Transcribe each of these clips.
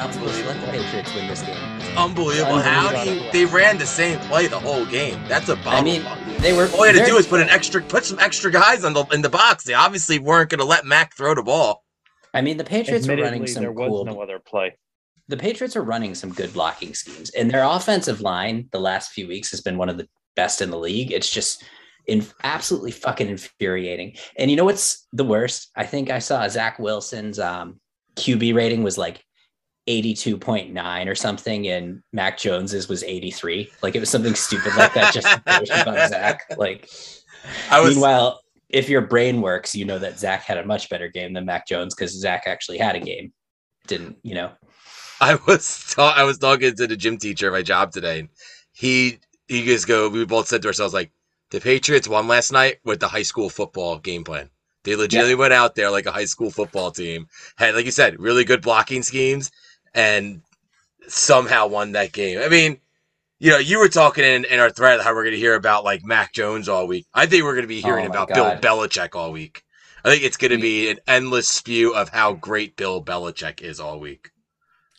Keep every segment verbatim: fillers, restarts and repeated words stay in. absolutely let the Patriots win this game. It's unbelievable. How do you, they ran the same play the whole game. That's a bomb. I mean, they were, all you had to do is put an extra, put some extra guys on the in the box. They obviously weren't going to let Mac throw the ball. I mean, the Patriots were running some there was cool, no other play. The Patriots are running some good blocking schemes, and their offensive line the last few weeks has been one of the best in the league. It's just in, absolutely fucking infuriating. And you know what's the worst? I think I saw Zach Wilson's um, Q B rating was like eighty-two point nine or something, and Mac Jones's was eighty-three. Like, it was something stupid like that. Just about Zach. Like, I was, meanwhile, if your brain works, you know that Zach had a much better game than Mac Jones because Zach actually had a game. Didn't, you know? I was ta- I was talking to the gym teacher at my job today. He he just go. We both said to ourselves, like, the Patriots won last night with the high school football game plan. They legitimately yeah. went out there like a high school football team. Had, like you said, really good blocking schemes and somehow won that game. I mean, you know, you were talking in, in our thread how we're going to hear about, like, Mac Jones all week. I think we're going to be hearing oh about God. Bill Belichick all week. I think it's going to be an endless spew of how great Bill Belichick is all week.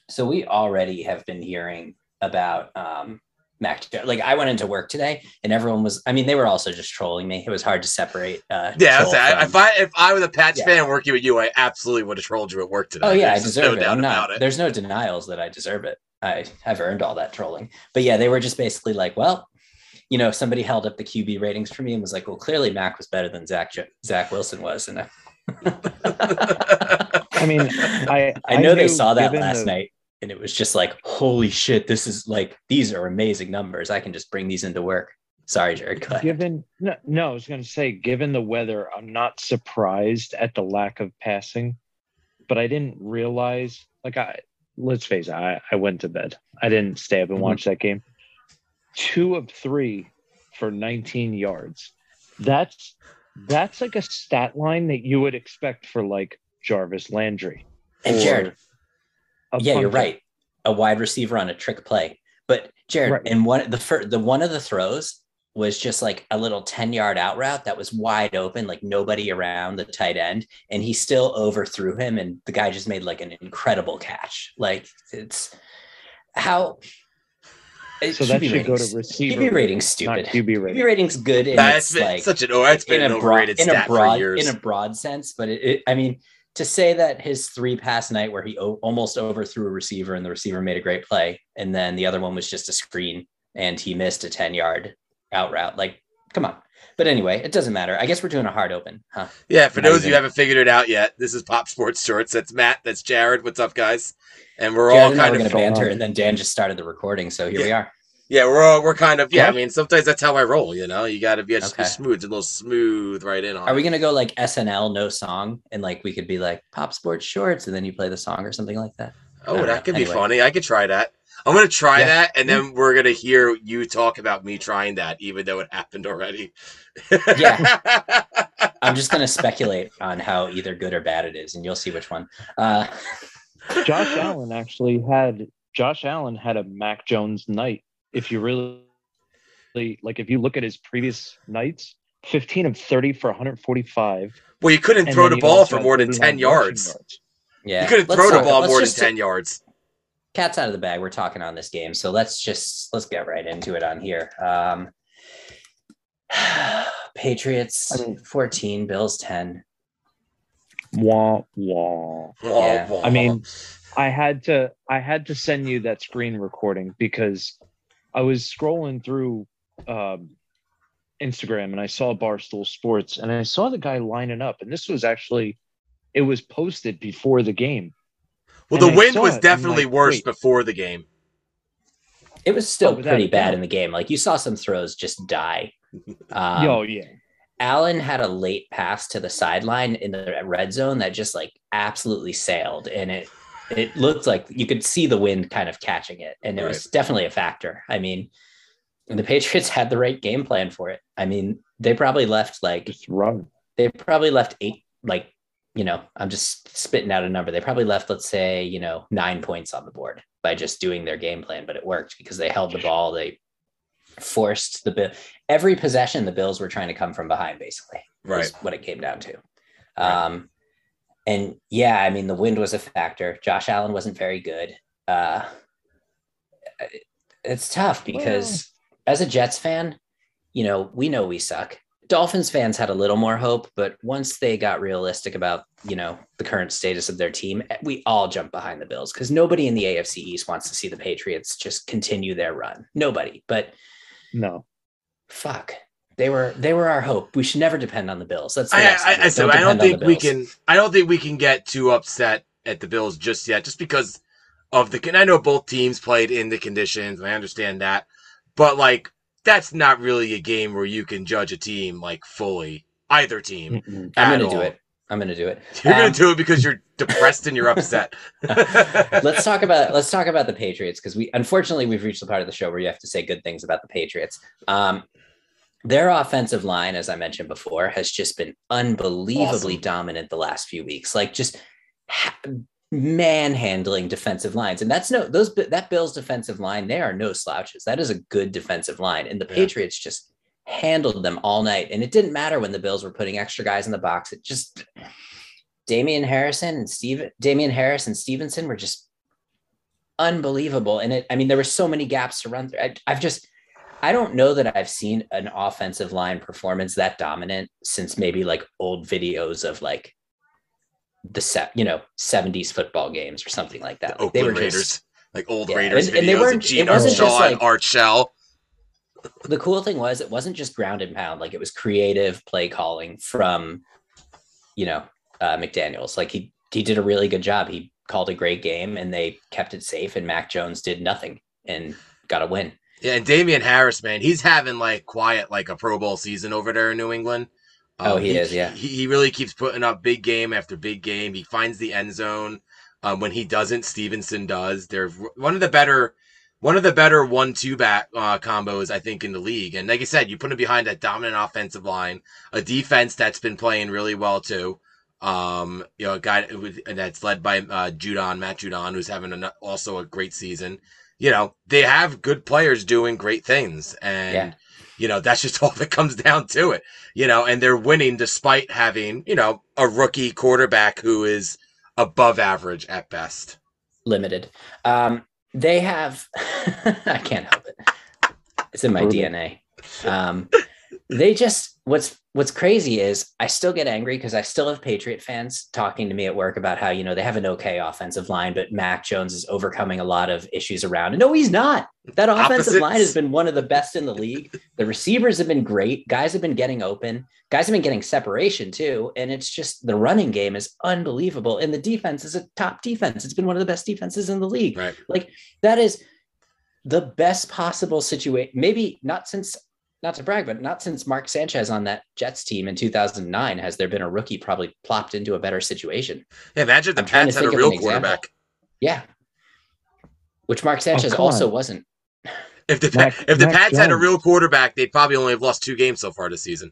So we already have been hearing about um, Mac Jones. Like, I went into work today, and everyone was – I mean, they were also just trolling me. It was hard to separate. Uh, yeah, from, I, if, I, if I was a Pats yeah. fan working with you, I absolutely would have trolled you at work today. Oh, yeah, There's I deserve no it. Doubt I'm not, about it. There's no denials that I deserve it. I, I've earned all that trolling. But, yeah, they were just basically like, well, you know, somebody held up the Q B ratings for me and was like, well, clearly Mac was better than Zach jo- Zach Wilson was. And I, I mean, I, I, I know they saw that last the... night. And it was just like, holy shit, this is like, these are amazing numbers. I can just bring these into work. Sorry, Jared. Given, no, no, I was going to say, given the weather, I'm not surprised at the lack of passing, but I didn't realize, like, I, let's face it, I, I went to bed. I didn't stay up and mm-hmm. watch that game. Two of three for nineteen yards. That's, that's like a stat line that you would expect for like Jarvis Landry. And or, Jared. Yeah, you're right. A wide receiver on a trick play. But Jared, right. and one the fir- the one of the throws was just like a little ten-yard out route that was wide open, like nobody around the tight end, and he still overthrew him, and the guy just made like an incredible catch. Like, it's how it so should that be should ratings. Go to receiver. Q B rating's stupid. Q B rating. Q B rating's good. In that's been like, such an oh, that's been an overrated broad, stat in a broad, for years. In a broad sense, but it, it I mean. To say that his three-pass night where he o- almost overthrew a receiver and the receiver made a great play, and then the other one was just a screen and he missed a ten-yard out route. Like, come on. But anyway, it doesn't matter. I guess we're doing a hard open, huh? Yeah, for those of you who haven't figured it out yet, this is Pop Sports Shorts. That's Matt. That's Jared. What's up, guys? And we're Jared all kind and of... banter, and then Dan just started the recording, so here yeah. we are. Yeah, we're all, we're kind of... Yeah, I mean, sometimes that's how I roll, you know? You got to be just okay. smooth, a little smooth right in on Are we going to go like S N L, no song? And like we could be like Pop Sports Shorts, and then you play the song or something like that? Oh, that know. could anyway. be funny. I could try that. I'm going to try yeah. that, and then we're going to hear you talk about me trying that, even though it happened already. yeah. I'm just going to speculate on how either good or bad it is, and you'll see which one. Uh... Josh Allen actually had... Josh Allen had a Mac Jones night. If you really, like, if you look at his previous nights, fifteen of thirty for one forty-five. Well, you couldn't throw the ball for more than ten yards. yards. Yeah. You couldn't let's throw talk, the ball more than ten yards. Cat's out of the bag. We're talking on this game. So let's just, let's get right into it on here. Um, Patriots I mean, fourteen, Bills ten. Wah, wah. Yeah. Wah, wah. I mean, I had to, I had to send you that screen recording because I was scrolling through um, Instagram and I saw Barstool Sports and I saw the guy lining up. And this was actually, it was posted before the game. Well, and the wind was definitely like, worse wait. before the game. It was still oh, pretty bad in the game. Like, you saw some throws just die. Um, oh, yeah. Allen had a late pass to the sideline in the red zone that just like absolutely sailed. And it, It looked like you could see the wind kind of catching it, and it right. was definitely a factor. I mean, the Patriots had the right game plan for it. I mean, they probably left like just run. They probably left eight, like, you know, I'm just spitting out a number. They probably left, let's say, you know, nine points on the board by just doing their game plan, but it worked because they held the ball. They forced the bill. Every possession, the Bills were trying to come from behind, basically. Right. Is what it came down to. Right. Um, And yeah, I mean, the wind was a factor. Josh Allen wasn't very good. uh, it's tough because yeah. as a Jets fan, you know, we know we suck. Dolphins fans had a little more hope, but once they got realistic about, you know, the current status of their team, we all jumped behind the Bills because nobody in the A F C East wants to see the Patriots just continue their run. Nobody, but no, fuck. They were they were our hope. We should never depend on the Bills. That's the I, I, I, so don't I don't think we can. I don't think we can get too upset at the Bills just yet, just because of the. And I know both teams played in the conditions, and I understand that, but like that's not really a game where you can judge a team like fully. Either team. Mm-hmm. I'm gonna all. do it. I'm gonna do it. You're um, gonna do it because you're depressed and you're upset. let's talk about let's talk about the Patriots because we unfortunately we've reached the part of the show where you have to say good things about the Patriots. Um, Their offensive line, as I mentioned before, has just been unbelievably awesome. dominant the last few weeks, like just ha- manhandling defensive lines. And that's no, those, that Bills defensive line, they are no slouches. That is a good defensive line. And the yeah. Patriots just handled them all night. And it didn't matter when the Bills were putting extra guys in the box. It just, Damien Harrison and Steve, Damien Harris and Stevenson were just unbelievable. And it, I mean, there were so many gaps to run through. I, I've just, I don't know that I've seen an offensive line performance that dominant since maybe like old videos of like the set, you know, seventies football games or something like that. The like Oakland they were Raiders, just, like old yeah. Raiders and, videos and they weren't, of Gene Upshaw and like, Art Shell. The cool thing was it wasn't just ground and pound. Like it was creative play calling from, you know, uh, McDaniels. Like he, he did a really good job. He called a great game and they kept it safe and Mac Jones did nothing and got a win. Yeah, and Damien Harris, man, he's having like quiet, like a Pro Bowl season over there in New England. Um, oh, he, he is, yeah. He, he really keeps putting up big game after big game. He finds the end zone. Um, when he doesn't, Stevenson does. They're one of the better, one of the better one-two back uh, combos I think in the league. And like I said, you put him behind that dominant offensive line, a defense that's been playing really well too. Um, you know, a guy that's led by uh, Judon, Matt Judon, who's having an, also a great season. You know, they have good players doing great things. And, yeah. you know, that's just all that comes down to it. You know, and they're winning despite having, you know, a rookie quarterback who is above average at best. Limited. Um, they have – I can't help it. It's in my D N A. Um, they just – what's what's crazy is I still get angry because I still have Patriot fans talking to me at work about how, you know, they have an okay offensive line, but Mac Jones is overcoming a lot of issues around. And no, he's not. That offensive Opposites. line has been one of the best in the league. The receivers have been great. Guys have been getting open. Guys have been getting separation too. And it's just the running game is unbelievable. And the defense is a top defense. It's been one of the best defenses in the league. Right. Like that is the best possible situation. Maybe not since Not to brag, but not since Mark Sanchez on that Jets team in two thousand nine has there been a rookie probably plopped into a better situation. Yeah, imagine the Pats had a real quarterback. Yeah, which Mark Sanchez oh, also on. wasn't. If the Mac, if the Mac Pats Jones. had a real quarterback, they'd probably only have lost two games so far this season.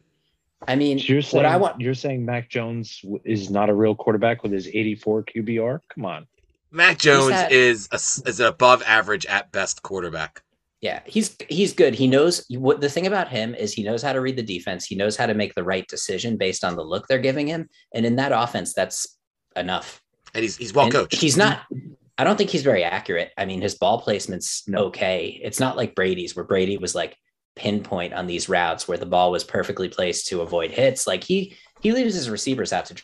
I mean, so you're saying, what I want you're saying Mac Jones is not a real quarterback with his eighty-four Q B R? Come on, Mac Jones had, is a, is an above average at best quarterback. Yeah, he's he's good. He knows what the thing about him is he knows how to read the defense. He knows how to make the right decision based on the look they're giving him. And in that offense, that's enough. And he's he's well and coached. He's not I don't think he's very accurate. I mean, his ball placement's okay. It's not like Brady's where Brady was like pinpoint on these routes where the ball was perfectly placed to avoid hits. Like he he leaves his receivers out to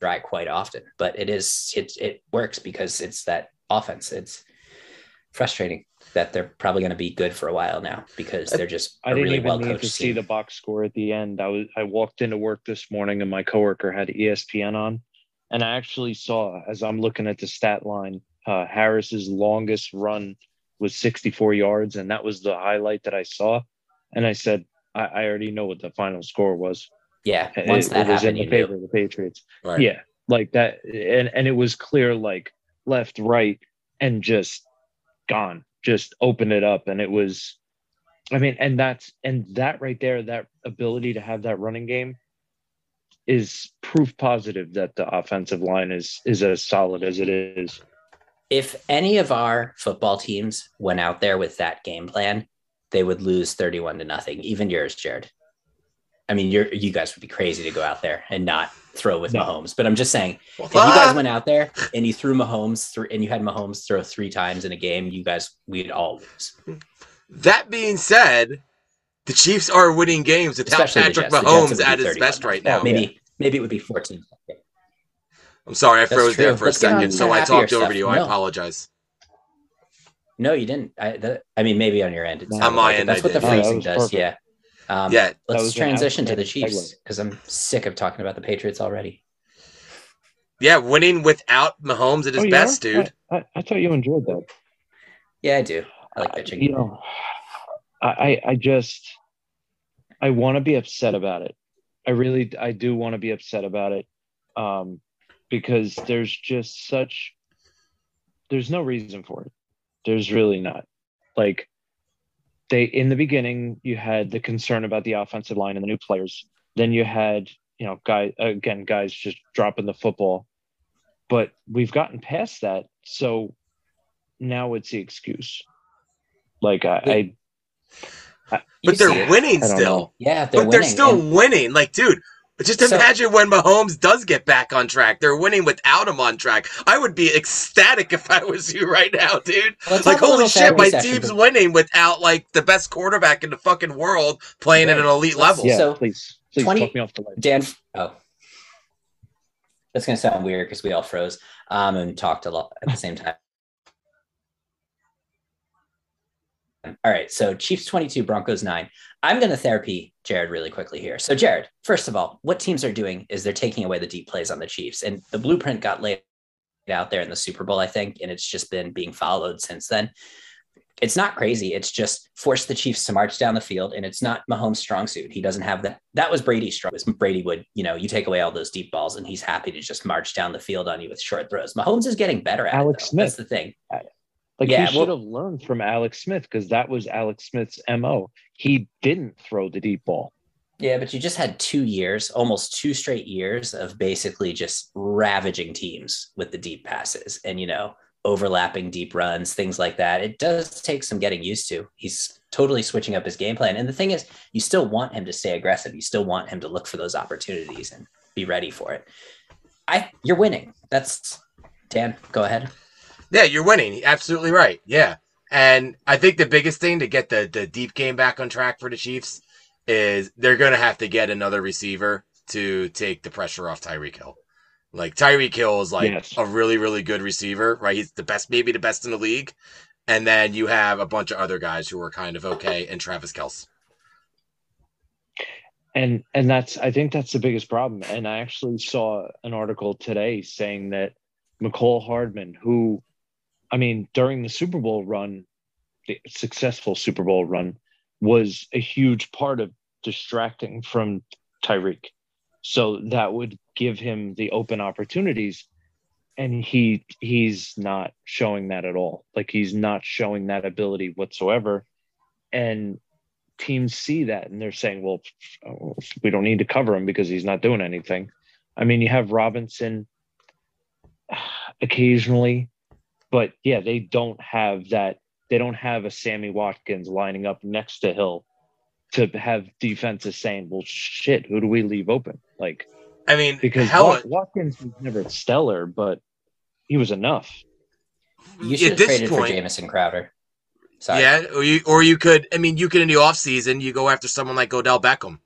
dry quite often, but it is it it works because it's that offense. It's frustrating that they're probably going to be good for a while now because they're just I a didn't really even well need coached to see team. The box score at the end. I was I walked into work this morning and my coworker had E S P N on, and I actually saw as I'm looking at the stat line, uh, Harris's longest run was sixty-four yards, and that was the highlight that I saw. And I said, I, I already know what the final score was. Yeah, once it, that it was happened, in the favor of the Patriots. Right. Yeah, like that, and and it was clear like. Left, right, and just gone. Just open it up, and it was. I mean, and that's and that right there, that ability to have that running game, is proof positive that the offensive line is is as solid as it is. If any of our football teams went out there with that game plan, they would lose thirty-one to nothing. Even yours, Jared. I mean, you're, you guys would be crazy to go out there and not throw with no. Mahomes. But I'm just saying, if you guys went out there and you threw Mahomes th- and you had Mahomes throw three times in a game, you guys, we'd all lose. That being said, the Chiefs are winning games without Especially Patrick Jets. Mahomes at his best right now. Maybe yeah. maybe it would be fourteen. Yeah. I'm sorry, I froze there for Let's a second, so I talked over to you. No. I apologize. No, you didn't. I, that, I mean, maybe on your end. It's on my like end, it. That's I what did. the freezing oh, does, perfect. yeah. Um, yeah, let's transition to the Chiefs because I'm sick of talking about the Patriots already. Yeah, winning without Mahomes at his oh, yeah? best, dude. I, I, I thought you enjoyed that. Yeah, I do. I like pitching. Uh, you know, I, I just I want to be upset about it. I really I do want to be upset about it um, because there's just such there's no reason for it. There's really not. Like. They in the beginning, you had the concern about the offensive line and the new players. Then you had, you know, guys again, guys just dropping the football. But we've gotten past that, so now it's the excuse. Like I, I, I but they're see, winning still. Know. Yeah, they're but winning. they're still and, winning. Like, dude, just imagine so, when Mahomes does get back on track. They're winning without him on track. I would be ecstatic if I was you right now, dude. Like, holy shit, my section, team's but... winning without, like, the best quarterback in the fucking world playing right. at an elite let's, level. Yeah, so, please, please talk me off the ledge. Dan, oh. That's going to sound weird because we all froze um, and talked a lot at the same time. All right, so Chiefs twenty-two, Broncos nine. I'm going to therapy Jared really quickly here. So, Jared, first of all, what teams are doing is they're taking away the deep plays on the Chiefs. And the blueprint got laid out there in the Super Bowl, I think, and it's just been being followed since then. It's not crazy. It's just force the Chiefs to march down the field, and it's not Mahomes' strong suit. He doesn't have that. That was Brady's strong suit. Brady would, you know, you take away all those deep balls, and he's happy to just march down the field on you with short throws. Mahomes is getting better at it. Alex Smith. That's the thing. Like, yeah, he well, should have learned from Alex Smith because that was Alex Smith's M O. He didn't throw the deep ball. Yeah, but you just had two years, almost two straight years of basically just ravaging teams with the deep passes and, you know, overlapping deep runs, things like that. It does take some getting used to. He's totally switching up his game plan. And the thing is, you still want him to stay aggressive. You still want him to look for those opportunities and be ready for it. I, you're winning. That's Dan, go ahead. Yeah, you're winning. Absolutely right. Yeah. And I think the biggest thing to get the, the deep game back on track for the Chiefs is they're going to have to get another receiver to take the pressure off Tyreek Hill. Like, Tyreek Hill is like yes. a really, really good receiver, right? He's the best, maybe the best in the league. And then you have a bunch of other guys who are kind of okay, and Travis Kelce. And, and that's, I think that's the biggest problem. And I actually saw an article today saying that McCall Hardman, who, I mean, during the Super Bowl run, the successful Super Bowl run, was a huge part of distracting from Tyreek. So that would give him the open opportunities. And he he's not showing that at all. Like, he's not showing that ability whatsoever. And teams see that and they're saying, well, we don't need to cover him because he's not doing anything. I mean, you have Robinson occasionally. But, yeah, they don't have that. They don't have a Sammy Watkins lining up next to Hill to have defenses saying, well, shit, who do we leave open? Like, I mean, because Wat- Watkins was never stellar, but he was enough. You should have traded point, for Jamison Crowder. Sorry. Yeah, or you, or you could, I mean, you could in the offseason, you go after someone like Odell Beckham.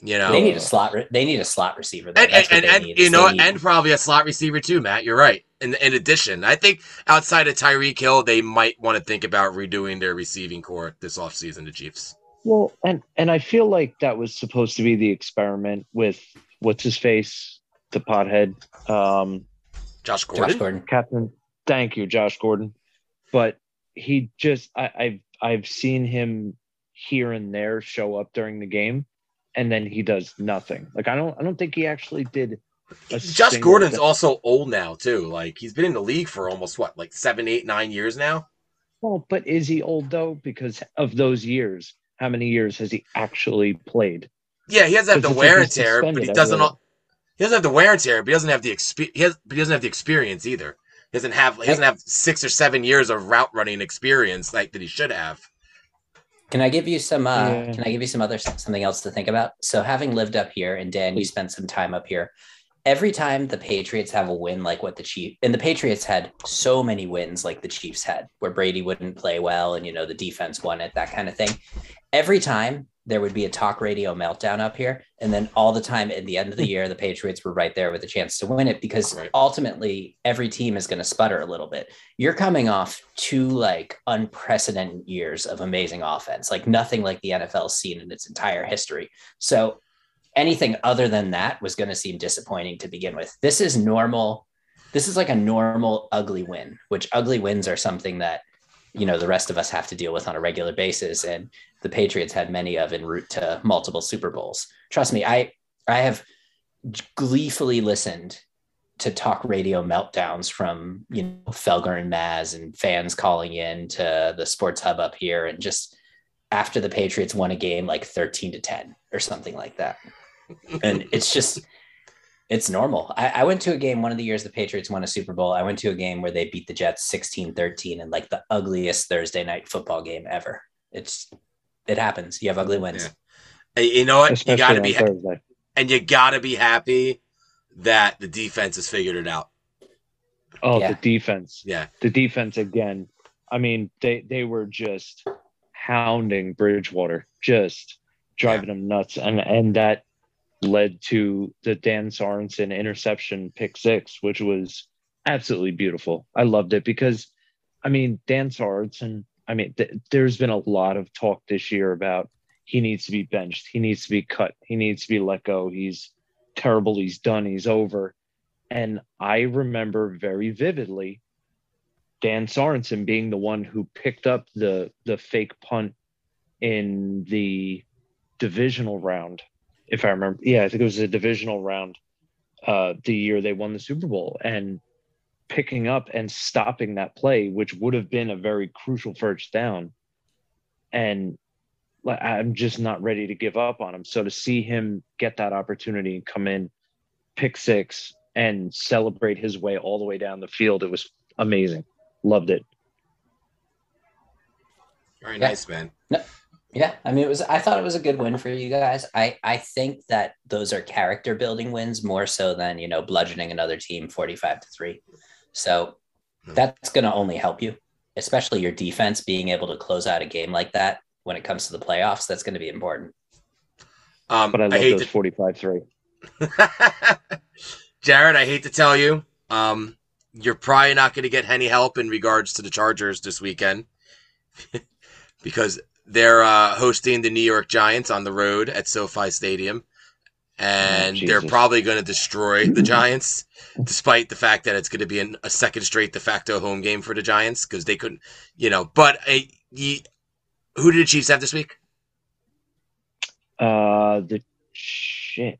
You know, they need a slot. Re- they need a slot receiver, though. and That's and, and you know, need. and probably a slot receiver too, Matt. You're right. In in addition, I think outside of Tyreek Hill, they might want to think about redoing their receiving core this offseason, the Chiefs. Well, and and I feel like that was supposed to be the experiment with what's his face, the pothead, um, Josh Gordon, Josh Gordon, Captain. Thank you, Josh Gordon. But he just, I, I've I've seen him here and there show up during the game. And then he does nothing. Like, I don't, I don't think he actually did. Josh Gordon's thing. Also old now too. Like, he's been in the league for almost what, like seven, eight, nine years now. Well, but is he old though? Because of those years, how many years has he actually played? Yeah, he doesn't have the wear and tear, but he doesn't. All, he doesn't have the wear and tear, but he doesn't have the exp. He, has, he doesn't have the experience either. He doesn't have. He doesn't have six or seven years of route running experience like that he should have. Can I give you some? Uh, yeah. Can I give you some other something else to think about? So, having lived up here, and Dan, you spent some time up here. Every time the Patriots have a win, like what the Chiefs and the Patriots had so many wins, like the Chiefs had, where Brady wouldn't play well, and you know the defense won it, that kind of thing. Every time there would be a talk radio meltdown up here, and then all the time at the end of the year, the Patriots were right there with a chance to win it because right. ultimately every team is going to sputter a little bit. You're coming off two like unprecedented years of amazing offense, like nothing like the N F L's seen in its entire history. So. Anything other than that was going to seem disappointing to begin with. This is normal. This is like a normal ugly win, which ugly wins are something that, you know, the rest of us have to deal with on a regular basis. And the Patriots had many of en route to multiple Super Bowls. Trust me, I, I have gleefully listened to talk radio meltdowns from, you know, Felger and Maz and fans calling in to the Sports Hub up here. And just after the Patriots won a game, like thirteen to ten or something like that. And it's just, it's normal. I, I went to a game one of the years the Patriots won a Super Bowl. I went to a game where they beat the Jets sixteen thirteen in like the ugliest Thursday night football game ever. It's, it happens. You have ugly wins. Yeah. You know what? Especially you got to be ha- and you got to be happy that the defense has figured it out. Oh, yeah. The defense. Yeah. The defense again. I mean, they, they were just hounding Bridgewater, just driving yeah. them nuts. And, and that led to the Dan Sorensen interception pick six, which was absolutely beautiful. I loved it because, I mean, Dan Sorensen, I mean, th- there's been a lot of talk this year about he needs to be benched. He needs to be cut. He needs to be let go. He's terrible. He's done. He's over. And I remember very vividly Dan Sorensen being the one who picked up the, the fake punt in the divisional round. If I remember, yeah, I think it was a divisional round uh, the year they won the Super Bowl, and picking up and stopping that play, which would have been a very crucial first down. And I'm just not ready to give up on him. So to see him get that opportunity and come in, pick six, and celebrate his way all the way down the field, it was amazing. Loved it. Very yeah. nice, man. No. Yeah, I mean, it was. I thought it was a good win for you guys. I, I think that those are character building wins more so than, you know, bludgeoning another team forty-five to three. So that's going to only help you, especially your defense being able to close out a game like that when it comes to the playoffs. That's going to be important. Um, but I love I hate those forty-five three. To... Jared, I hate to tell you, um, you're probably not going to get any help in regards to the Chargers this weekend because they're uh, hosting the New York Giants on the road at SoFi Stadium, and oh, they're probably going to destroy the Giants, despite the fact that it's going to be an, a second straight de facto home game for the Giants because they couldn't, you know. But uh, you, who did the Chiefs have this week? Uh, the shit.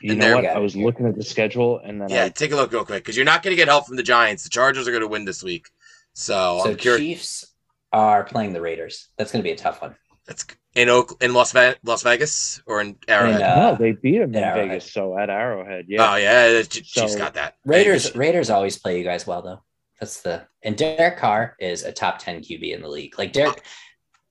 You and know what? I was looking at the schedule, and then yeah, I... take a look real quick because you're not going to get help from the Giants. The Chargers are going to win this week, so, so I'm curious. Chiefs are playing the Raiders. That's going to be a tough one. That's in Oak, in Las, Ve- Las Vegas or in Arrowhead. And, uh, no, they beat them in Arrowhead. Vegas. So at Arrowhead, yeah. Oh yeah, she's so, got that. Raiders Vegas. Raiders always play you guys well though. That's the and Derek Carr is a top ten Q B in the league. Like Derek,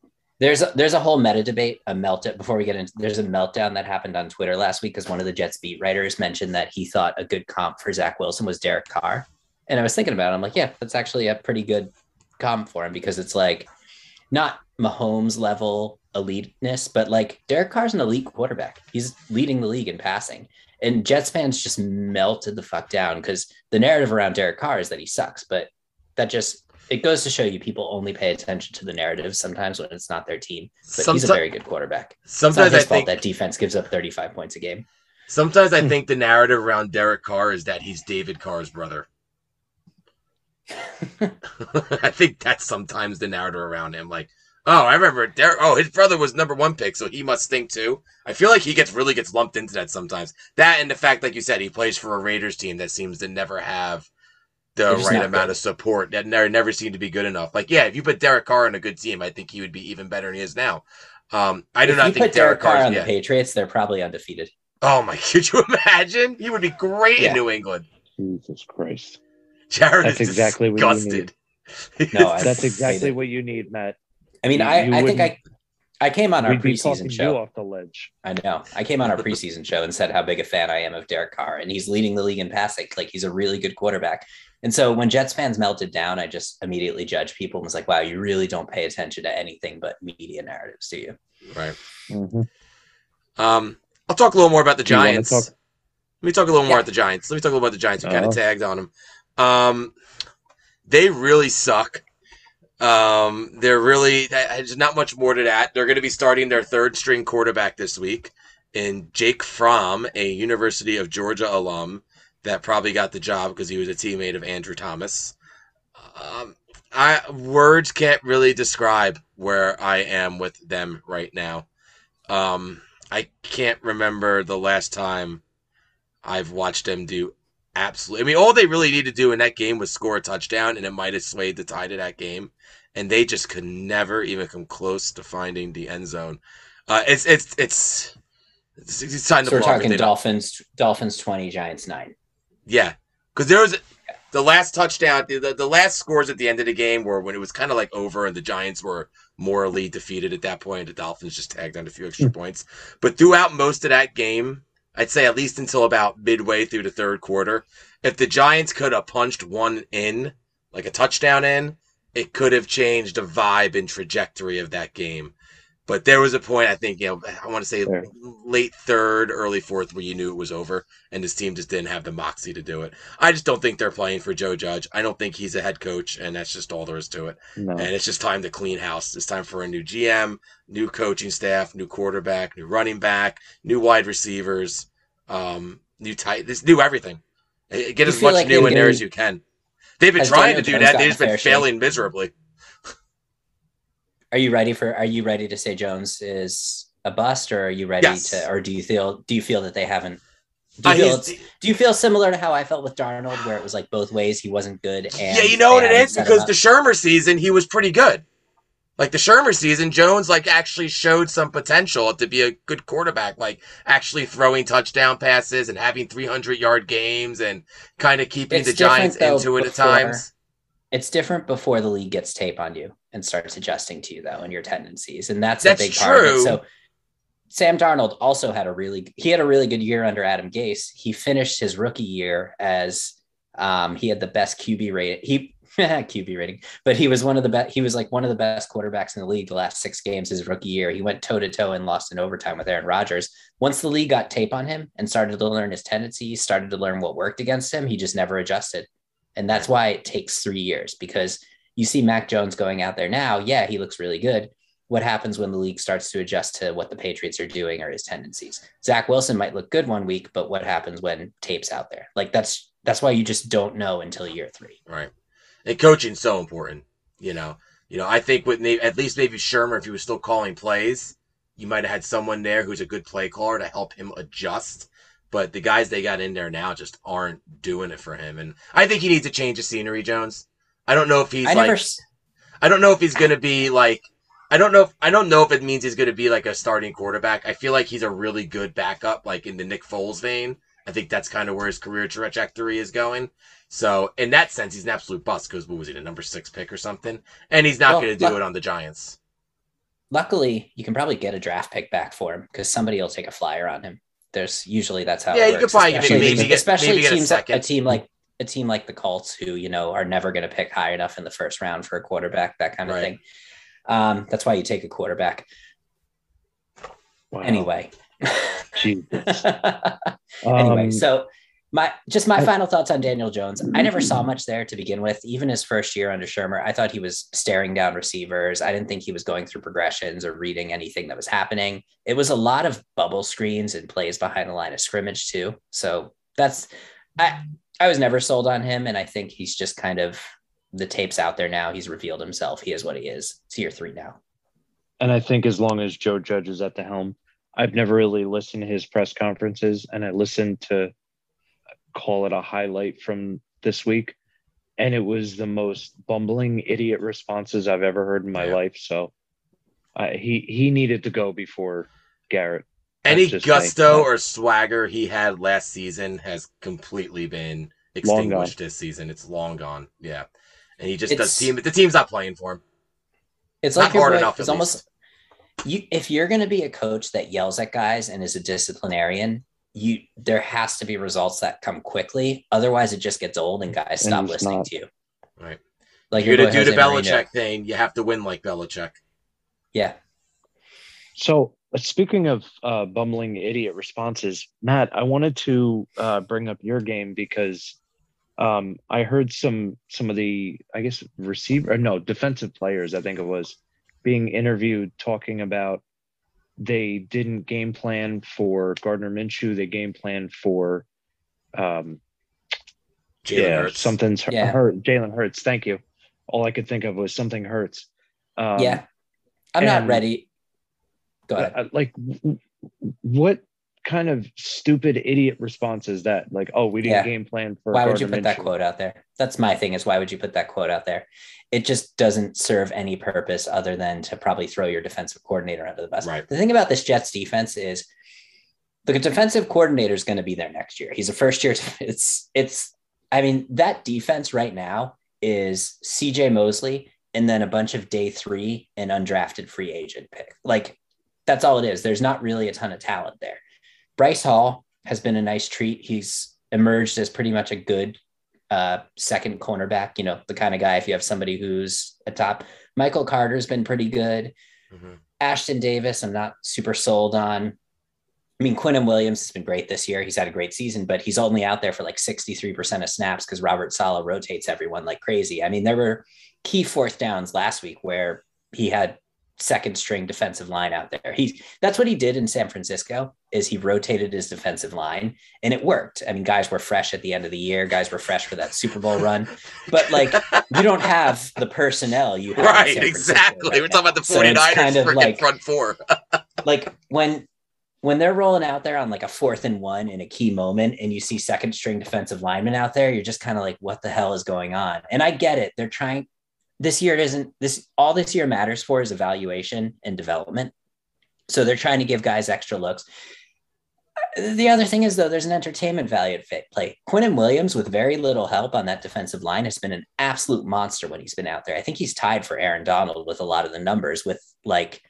oh. there's a, there's a whole meta debate. A melt it before we get into. There's a meltdown that happened on Twitter last week because one of the Jets beat writers mentioned that he thought a good comp for Zach Wilson was Derek Carr, and I was thinking about it. I'm like, yeah, that's actually a pretty good come for him because it's like not Mahomes level eliteness, but like Derek Carr's an elite quarterback. He's leading the league in passing, and Jets fans just melted the fuck down because the narrative around Derek Carr is that he sucks, but that just, it goes to show you people only pay attention to the narrative sometimes when it's not their team, but sometimes, he's a very good quarterback. Sometimes I think that defense gives up thirty-five points a game. Sometimes I think the narrative around Derek Carr is that he's David Carr's brother. I think that's sometimes the narrative around him. Like, oh, I remember Derek. Oh, his brother was number one pick, so he must think too. I feel like he gets really gets lumped into that sometimes. That and the fact, like you said, he plays for a Raiders team that seems to never have the right amount good. Of support. That never, never seemed to be good enough. Like, yeah, if you put Derek Carr on a good team, I think he would be even better than he is now. Um, I do if not you think put Derek Carr on yeah. the Patriots. They're probably undefeated. Oh my! Could you imagine? He would be great yeah. in New England. Jesus Christ. Jared that's is exactly disgusted. What you need. No, that's exactly what you need, Matt. I mean, you, I, you I think I I came on our We'd preseason show off the ledge. I know. I came on our preseason show and said how big a fan I am of Derek Carr, and he's leading the league in passing. Like, he's a really good quarterback. And so when Jets fans melted down, I just immediately judged people and was like, wow, you really don't pay attention to anything but media narratives, do you? Right. Mm-hmm. Um, I'll talk a little more about the Giants. Talk- Let me talk a little yeah. more about the Giants. Let me talk a little about the Giants. We uh-huh. kind of tagged on them. Um, they really suck. Um, they're really, there's not much more to that. They're going to be starting their third string quarterback this week in Jake Fromm, a University of Georgia alum that probably got the job because he was a teammate of Andrew Thomas. Um, I words can't really describe where I am with them right now. Um, I can't remember the last time I've watched them do absolutely. I mean, all they really need to do in that game was score a touchdown, and it might have swayed the tide of that game. And they just could never even come close to finding the end zone. Uh, it's it's it's it's, it's time to. So we're talking Dolphins, don't. Dolphins twenty, Giants nine. Yeah, because there was the last touchdown, the, the, the last scores at the end of the game were when it was kind of like over, and the Giants were morally defeated at that point. The Dolphins just tagged on a few extra points, but throughout most of that game, I'd say at least until about midway through the third quarter, if the Giants could have punched one in, like a touchdown in, it could have changed the vibe and trajectory of that game. But there was a point, I think, you know, I want to say yeah. late third, early fourth, where you knew it was over, and this team just didn't have the moxie to do it. I just don't think they're playing for Joe Judge. I don't think he's a head coach, and that's just all there is to it. No. And it's just time to clean house. It's time for a new G M, new coaching staff, new quarterback, new running back, new wide receivers, um, new tight, this new everything. Get as much like new in there as you can. They've been trying Daniel to do Jones that. They've just been failing shot. miserably. Are you ready for? Are you ready to say Jones is a bust, or are you ready yes. to? Or do you feel? Do you feel that they haven't? Do you, uh, feel do you feel similar to how I felt with Darnold, where it was like both ways? He wasn't good. And yeah, you know what it is, because the Shermer season he was pretty good. Like the Shermer season, Jones like actually showed some potential to be a good quarterback, like actually throwing touchdown passes and having three hundred yard games and kind of keeping it's the Giants though, into it before, at times. It's different before the league gets tape on you and starts adjusting to you, though, and your tendencies. And that's, that's a big true. part of it. So Sam Darnold also had a really, he had a really good year under Adam Gase. He finished his rookie year as um, he had the best Q B rating. He Q B rating, but he was one of the best. He was like one of the best quarterbacks in the league the last six games his rookie year. He went toe to toe and lost in overtime with Aaron Rodgers. Once the league got tape on him and started to learn his tendencies, started to learn what worked against him, he just never adjusted. And that's why it takes three years, because you see Mac Jones going out there now. Yeah, he looks really good. What happens when the league starts to adjust to what the Patriots are doing or his tendencies? Zach Wilson might look good one week, but what happens when tape's out there? Like that's that's why you just don't know until year three. Right. And coaching's so important. You know, you know, I think with at least maybe Shermer, if he was still calling plays, you might have had someone there who's a good play caller to help him adjust. But the guys they got in there now just aren't doing it for him. And I think he needs a change of scenery, Jones. I don't know if he's I like. Never... I don't know if he's gonna be like. I don't know. If, I don't know if it means he's gonna be like a starting quarterback. I feel like he's a really good backup, like in the Nick Foles vein. I think that's kind of where his career trajectory is going. So in that sense, he's an absolute bust because what was he, the number six pick or something? And he's not well, gonna do luck- it on the Giants. Luckily, you can probably get a draft pick back for him because somebody will take a flyer on him. There's usually that's how. Yeah, it you works. could probably especially maybe, maybe especially get, maybe teams get a, a team like. a team like the Colts who, you know, are never going to pick high enough in the first round for a quarterback, that kind of right. thing. Um, that's why you take a quarterback. Wow. Anyway. Jesus. anyway, um, so my, just my I, final thoughts on Daniel Jones. I never saw much there to begin with. Even his first year under Shermer, I thought he was staring down receivers. I didn't think he was going through progressions or reading anything that was happening. It was a lot of bubble screens and plays behind the line of scrimmage too. So that's, I, I was never sold on him, and I think he's just kind of the tape's out there now. He's revealed himself. He is what he is. It's year three now. And I think as long as Joe Judge is at the helm, I've never really listened to his press conferences, and I listened to, call it a highlight from this week, and it was the most bumbling idiot responses I've ever heard in my yeah. life. So uh, he, he needed to go before Garrett. Any gusto me. or swagger he had last season has completely been extinguished this season. It's long gone. Yeah. And he just it's, does team, the team's not playing for him. It's not like hard boy, enough. It's almost, you, if you're going to be a coach that yells at guys and is a disciplinarian, you there has to be results that come quickly. Otherwise, it just gets old and guys stop and listening not. to you. Right. Like you're going to do the Belichick thing. You have to win like Belichick. Yeah. So speaking of uh, bumbling idiot responses, Matt, I wanted to uh, bring up your game because um, I heard some some of the, I guess, receiver, no, defensive players, I think it was, being interviewed talking about they didn't game plan for Gardner Minshew. They game planned for um, Jalen yeah, Hurts. Something's hurt. Yeah. hurt. Jalen Hurts. Thank you. All I could think of was something hurts. Um, yeah. I'm and, not ready. Go ahead. Like, what kind of stupid idiot response is that? Like, oh, we didn't yeah. game plan for. Why Gardner would you put Minshew. That quote out there? That's my thing is why would you put that quote out there? It just doesn't serve any purpose other than to probably throw your defensive coordinator under the bus. Right. The thing about this Jets defense is the defensive coordinator is going to be there next year. He's a first year. It's it's I mean, that defense right now is C J Mosley and then a bunch of day three and undrafted free agent pick. Like, that's all it is. There's not really a ton of talent there. Bryce Hall has been a nice treat. He's emerged as pretty much a good uh, second cornerback, you know, the kind of guy, if you have somebody who's a top. Michael Carter has been pretty good. Mm-hmm. Ashton Davis, I'm not super sold on. I mean, Quinnen Williams has been great this year. He's had a great season, but he's only out there for like sixty-three percent of snaps because Robert Saleh rotates everyone like crazy. I mean, there were key fourth downs last week where he had second string defensive line out there. He, that's what he did in San Francisco is he rotated his defensive line and it worked. I mean, guys were fresh at the end of the year. Guys were fresh for that Super Bowl run, but like you don't have the personnel you have. Right, exactly. Right, we're now. talking about the 49ers so kind of like, front four. Like when, when they're rolling out there on like a fourth and one in a key moment and you see second string defensive linemen out there, you're just kind of like, what the hell is going on? And I get it. They're trying this year. It isn't this all this year matters for is evaluation and development. So they're trying to give guys extra looks. The other thing is though, there's an entertainment value at play. Quinnen Williams with very little help on that defensive line has been an absolute monster when he's been out there. I think he's tied for Aaron Donald with a lot of the numbers with like,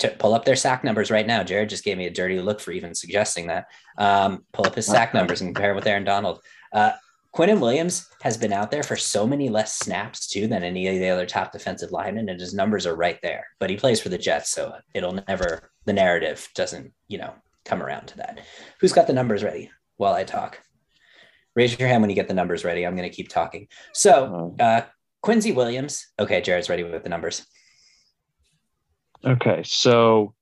to pull up their sack numbers right now. Jared just gave me a dirty look for even suggesting that. Um, pull up his sack numbers and compare with Aaron Donald. Uh, Quinnen Williams has been out there for so many less snaps too than any of the other top defensive linemen, and his numbers are right there. But he plays for the Jets, so it'll never, the narrative doesn't, you know, come around to that. Who's got the numbers ready while I talk? Raise your hand when you get the numbers ready. I'm going to keep talking. So uh, Quincy Williams. Okay, Jared's ready with the numbers. Okay, so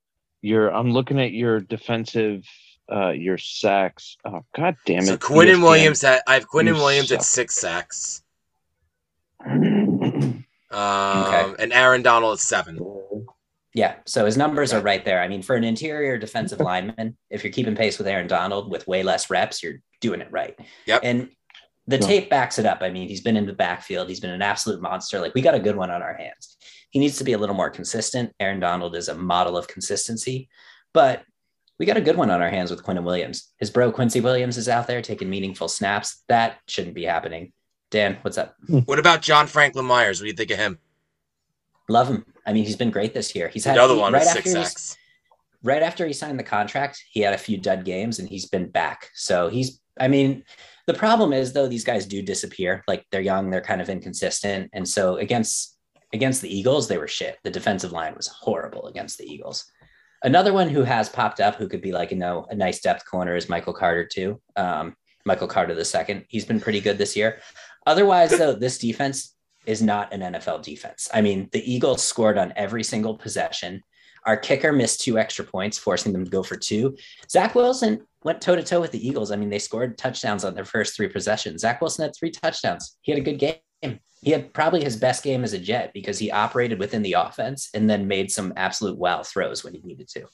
you're. I'm looking at your defensive, uh, your sacks. Oh, god damn it! So Quinnen Williams, at, I have Quinnen Williams at six sacks. um, okay. And Aaron Donald at seven. Yeah, so his numbers okay. are right there. I mean, for an interior defensive lineman, if you're keeping pace with Aaron Donald with way less reps, you're doing it right. Yep. And the yeah. tape backs it up. I mean, he's been in the backfield. He's been an absolute monster. Like we got a good one on our hands. He needs to be a little more consistent. Aaron Donald is a model of consistency, but we got a good one on our hands with Quinnen Williams. His bro, Quincy Williams, is out there taking meaningful snaps. That shouldn't be happening. Dan, what's up? What about John Franklin Myers? What do you think of him? Love him. I mean, he's been great this year. He's had another one with six sacks. Right after he signed the contract, he had a few dud games and he's been back. So he's, I mean, the problem is though, these guys do disappear. Like they're young, they're kind of inconsistent. And so against Against the Eagles, they were shit. The defensive line was horrible against the Eagles. Another one who has popped up who could be like, you know, a nice depth corner is Michael Carter too. Um, Michael Carter the second. He's been pretty good this year. Otherwise, though, this defense is not an N F L defense. I mean, the Eagles scored on every single possession. Our kicker missed two extra points, forcing them to go for two. Zach Wilson went toe-to-toe with the Eagles. I mean, they scored touchdowns on their first three possessions. Zach Wilson had three touchdowns. He had a good game. He had probably his best game as a Jet because he operated within the offense and then made some absolute wow throws when he needed to.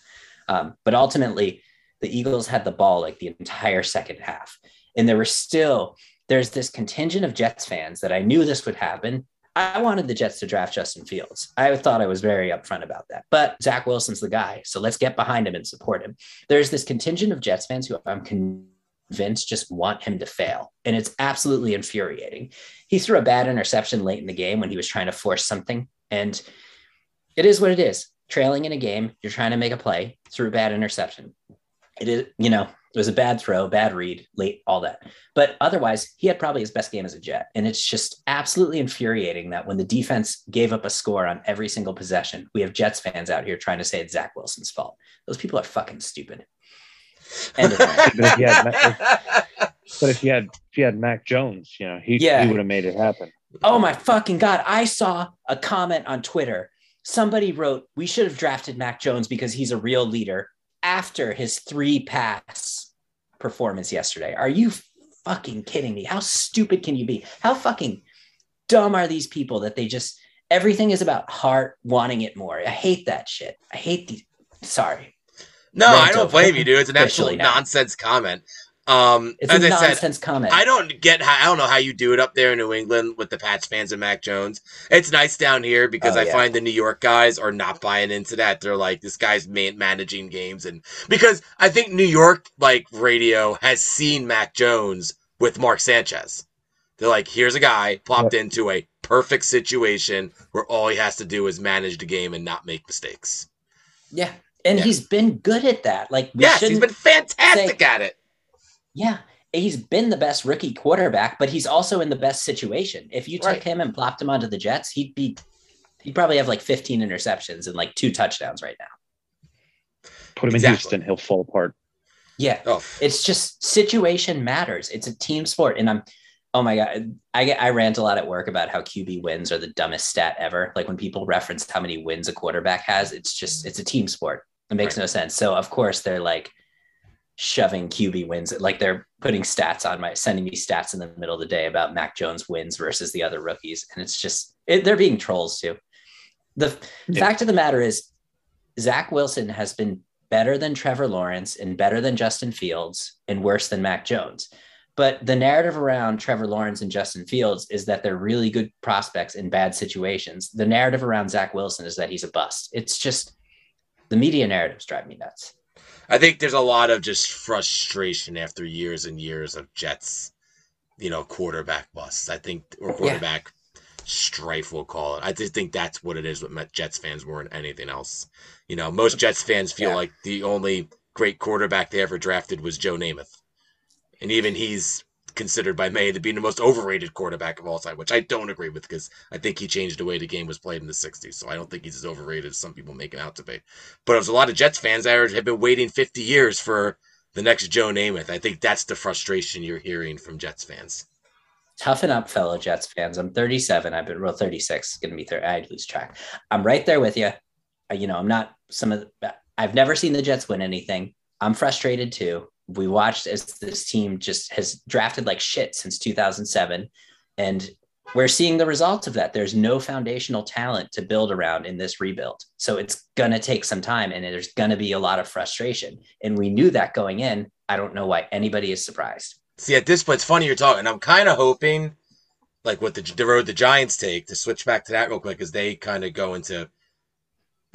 Um, but ultimately, the Eagles had the ball like the entire second half. And there were still, there's this contingent of Jets fans that I knew this would happen. I wanted the Jets to draft Justin Fields. I thought I was very upfront about that. But Zach Wilson's the guy, so let's get behind him and support him. There's this contingent of Jets fans who I'm convinced Vince just want him to fail. And it's absolutely infuriating. He threw a bad interception late in the game when he was trying to force something. And it is what it is. trailing in a game, you're trying to make a play, threw a bad interception. It is, you know, it was a bad throw, bad read, late, all that. But otherwise, he had probably his best game as a Jet. And it's just absolutely infuriating that when the defense gave up a score on every single possession, we have Jets fans out here trying to say it's Zach Wilson's fault. Those people are fucking stupid. End of that. But if you had, if, but if you had, if you had Mac Jones, you know, he, yeah. he would have made it happen. Oh my fucking God. I saw a comment on Twitter. Somebody wrote, we should have drafted Mac Jones because he's a real leader after his three pass performance yesterday. Are you fucking kidding me? How stupid can you be? How fucking dumb are these people that they just, everything is about heart, wanting it more. I hate that shit. I hate these. Sorry. No, Rental. I don't blame you, dude. It's an absolute nonsense comment. Um, it's as a I nonsense said, comment. I don't get how, I don't know how you do it up there in New England with the Pats fans and Mac Jones. It's nice down here because oh, I yeah. find the New York guys are not buying into that. They're like, this guy's man- managing games. And because I think New York like radio has seen Mac Jones with Mark Sanchez. They're like, here's a guy plopped yeah. into a perfect situation where all he has to do is manage the game and not make mistakes. Yeah. And yeah. he's been good at that. Like, we yes, he's been fantastic say, at it. Yeah, he's been the best rookie quarterback, but he's also in the best situation. If you took right. him and plopped him onto the Jets, he'd be he'd probably have like fifteen interceptions and like two touchdowns right now. Put him exactly. in Houston, he'll fall apart. Yeah, oh. It's just situation matters. It's a team sport, and I'm oh my God, I get I rant a lot at work about how Q B wins are the dumbest stat ever. Like when people reference how many wins a quarterback has, it's just it's a team sport. It makes right. no sense. So of course they're like. Shoving Q B wins, like they're putting stats on my, sending me stats in the middle of the day about Mac Jones wins versus the other rookies. And it's just, it, they're being trolls too. The yeah. fact of the matter is Zach Wilson has been better than Trevor Lawrence and better than Justin Fields and worse than Mac Jones. But the narrative around Trevor Lawrence and Justin Fields is that they're really good prospects in bad situations. The narrative around Zach Wilson is that he's a bust. It's just the media narratives drive me nuts. I think there's a lot of just frustration after years and years of Jets, you know, quarterback busts. I think, or quarterback yeah. strife, we'll call it. I just think that's what it is with Jets fans more than anything else. You know, most Jets fans feel yeah. like the only great quarterback they ever drafted was Joe Namath. And even he's considered by many to be the most overrated quarterback of all time, which I don't agree with because I think he changed the way the game was played in the sixties. So I don't think he's as overrated as some people make it out to be. But there's a lot of Jets fans that have been waiting fifty years for the next Joe Namath. I think that's the frustration you're hearing from Jets fans. Toughen up, fellow Jets fans. I'm thirty-seven. I've been real thirty-six. Going to be thirty. I lose track. I'm right there with you. You know, I'm not some of the, I've never seen the Jets win anything. I'm frustrated too. We watched as this team just has drafted like shit since two thousand seven, and we're seeing the results of that. There's no foundational talent to build around in this rebuild. So it's going to take some time, and there's going to be a lot of frustration. And we knew that going in. I don't know why anybody is surprised. See, at this point, it's funny you're talking. I'm kind of hoping like what the, the road the Giants take, to switch back to that real quick, as they kind of go into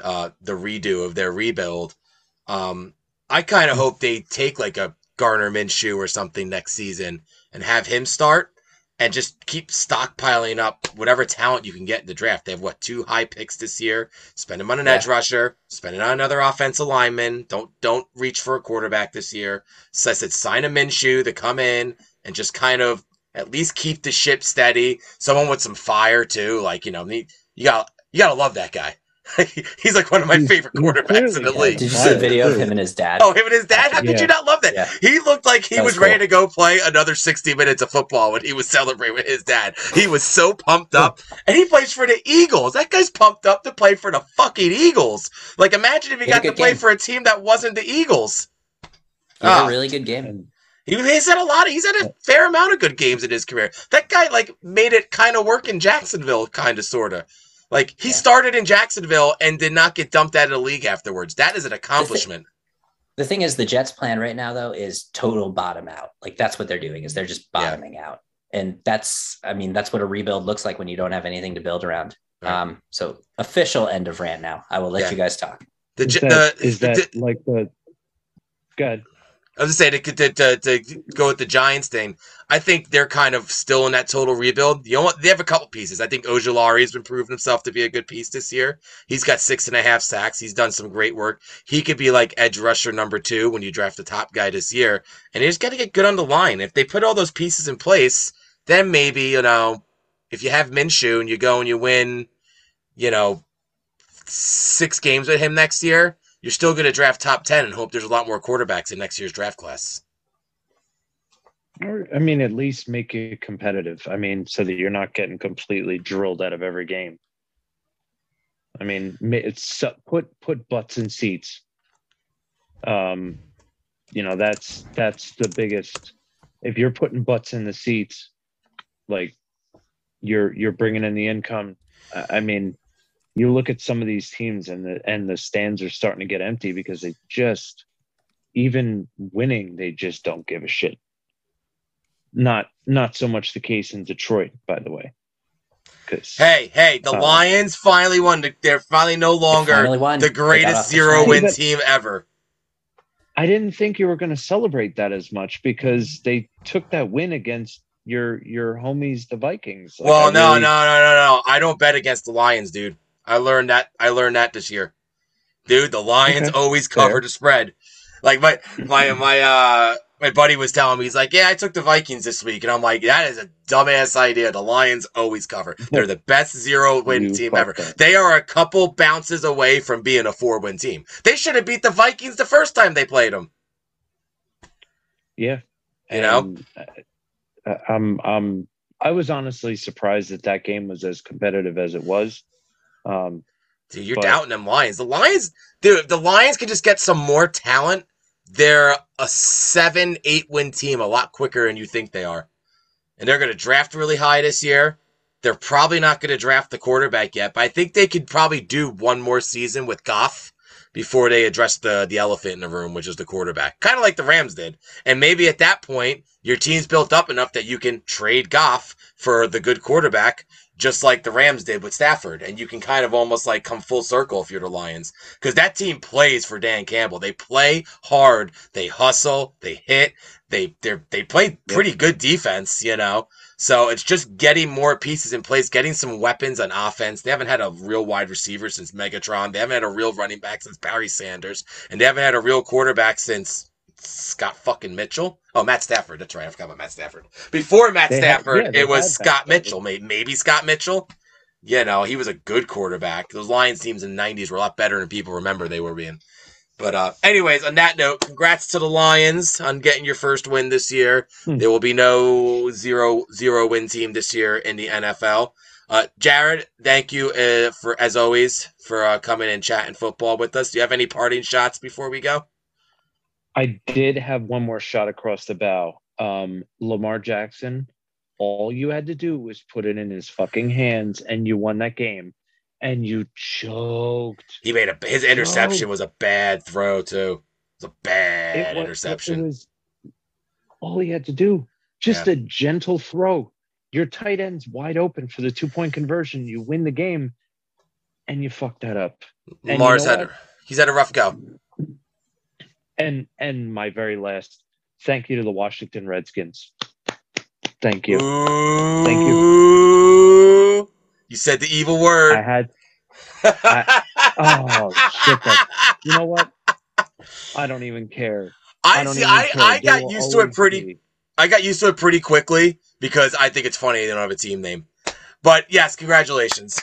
uh, the redo of their rebuild. Um, I kind of hope they take like a Gardner Minshew or something next season and have him start and just keep stockpiling up whatever talent you can get in the draft. They have, what, two high picks this year. Spend them on an yeah. edge rusher. Spend it on another offensive lineman. Don't don't reach for a quarterback this year. So I said sign a Minshew to come in and just kind of at least keep the ship steady. Someone with some fire, too. Like, you know, you got you got to love that guy. He's like one of my he's, favorite quarterbacks in the league. Did you see a video of him and his dad? Oh, him and his dad? How could yeah. you not love that? Yeah. He looked like he that was, was cool. ready to go play another sixty minutes of football when he was celebrating with his dad. He was so pumped up. And he plays for the Eagles. That guy's pumped up to play for the fucking Eagles. Like, imagine if he, he got to play game. for a team that wasn't the Eagles. He had uh, a really good game. He, he's had a lot of, he's had a fair amount of good games in his career. That guy, like, made it kind of work in Jacksonville, kind of, sort of. Like, he yeah. started in Jacksonville and did not get dumped out of the league afterwards. That is an accomplishment. The, thi- the thing is, the Jets' plan right now, though, is total bottom out. Like, that's what they're doing, is they're just bottoming yeah. out. And that's, I mean, that's what a rebuild looks like when you don't have anything to build around. Right. Um, so, official end of rant now. I will let yeah. you guys talk. The, is that, the, is that the, like the – good. I was just saying to, to, to, to go with the Giants thing, I think they're kind of still in that total rebuild. You know what? They have a couple pieces. I think Ojulari has been proving himself to be a good piece this year. He's got six and a half sacks. He's done some great work. He could be like edge rusher number two when you draft the top guy this year. And they just got to get good on the line. If they put all those pieces in place, then maybe, you know, if you have Minshew and you go and you win, you know, six games with him next year, you're still going to draft top ten and hope there's a lot more quarterbacks in next year's draft class. Or, I mean, at least make it competitive. I mean, so that you're not getting completely drilled out of every game. I mean, it's put, put butts in seats. Um, you know, that's, that's the biggest, if you're putting butts in the seats, like you're, you're bringing in the income. I mean, you look at some of these teams and the and the stands are starting to get empty because they just, even winning, they just don't give a shit. Not not so much the case in Detroit, by the way. Hey, hey, the um, Lions finally won. They're finally no longer finally the greatest zero-win team ever. I didn't think you were going to celebrate that as much because they took that win against your your homies, the Vikings. Like, well, no, really... no, no, no, no. I don't bet against the Lions, dude. I learned that. I learned that this year, dude. The Lions okay. always cover Fair. the spread. Like my my my uh my buddy was telling me, he's like, yeah, I took the Vikings this week, and I'm like, that is a dumbass idea. The Lions always cover. They're the best zero win team ever. That. They are a couple bounces away from being a four win team. They should have beat the Vikings the first time they played them. Yeah, you and, know, uh, I'm I'm I was honestly surprised that that game was as competitive as it was. Um, dude, you're but, doubting them Lions. The Lions, dude, the Lions can just get some more talent. They're a seven, eight win team a lot quicker than you think they are. And they're going to draft really high this year. They're probably not going to draft the quarterback yet, but I think they could probably do one more season with Goff before they address the, the elephant in the room, which is the quarterback. Kind of like the Rams did. And maybe at that point, your team's built up enough that you can trade Goff for the good quarterback, just like the Rams did with Stafford. And you can kind of almost like come full circle if you're the Lions. Because that team plays for Dan Campbell. They play hard. They hustle. They hit. They they they play pretty good defense, you know. So it's just getting more pieces in place, getting some weapons on offense. They haven't had a real wide receiver since Megatron. They haven't had a real running back since Barry Sanders. And they haven't had a real quarterback since Scott fucking Mitchell. Oh, Matt Stafford. That's right. I forgot about Matt Stafford. Before Matt they Stafford, had, yeah, it was Scott Mitchell. Maybe, maybe Scott Mitchell. You know, he was a good quarterback. Those Lions teams in the nineties were a lot better than people remember they were being. But uh, anyways, on that note, congrats to the Lions on getting your first win this year. Hmm. There will be no zero, zero win team this year in the N F L. Uh, Jared, thank you, uh, for as always, for uh, coming and chatting football with us. Do you have any parting shots before we go? I did have one more shot across the bow. Um, Lamar Jackson, all you had to do was put it in his fucking hands, and you won that game. And you choked. He made a his interception was a bad throw too. It was a bad it was, interception. It was all he had to do, just yeah. a gentle throw. Your tight end's wide open for the two point conversion. You win the game, and you fucked that up. And Lamar's you know had a, he's had a rough go. And and my very last thank you to the Washington Redskins. Thank you. Ooh. Thank you. You said the evil word. I had. I, oh shit! That, you know what? I don't even care. I I, see, I, I got used to it pretty. Be. I got used to it pretty quickly because I think it's funny they don't have a team name. But yes, congratulations.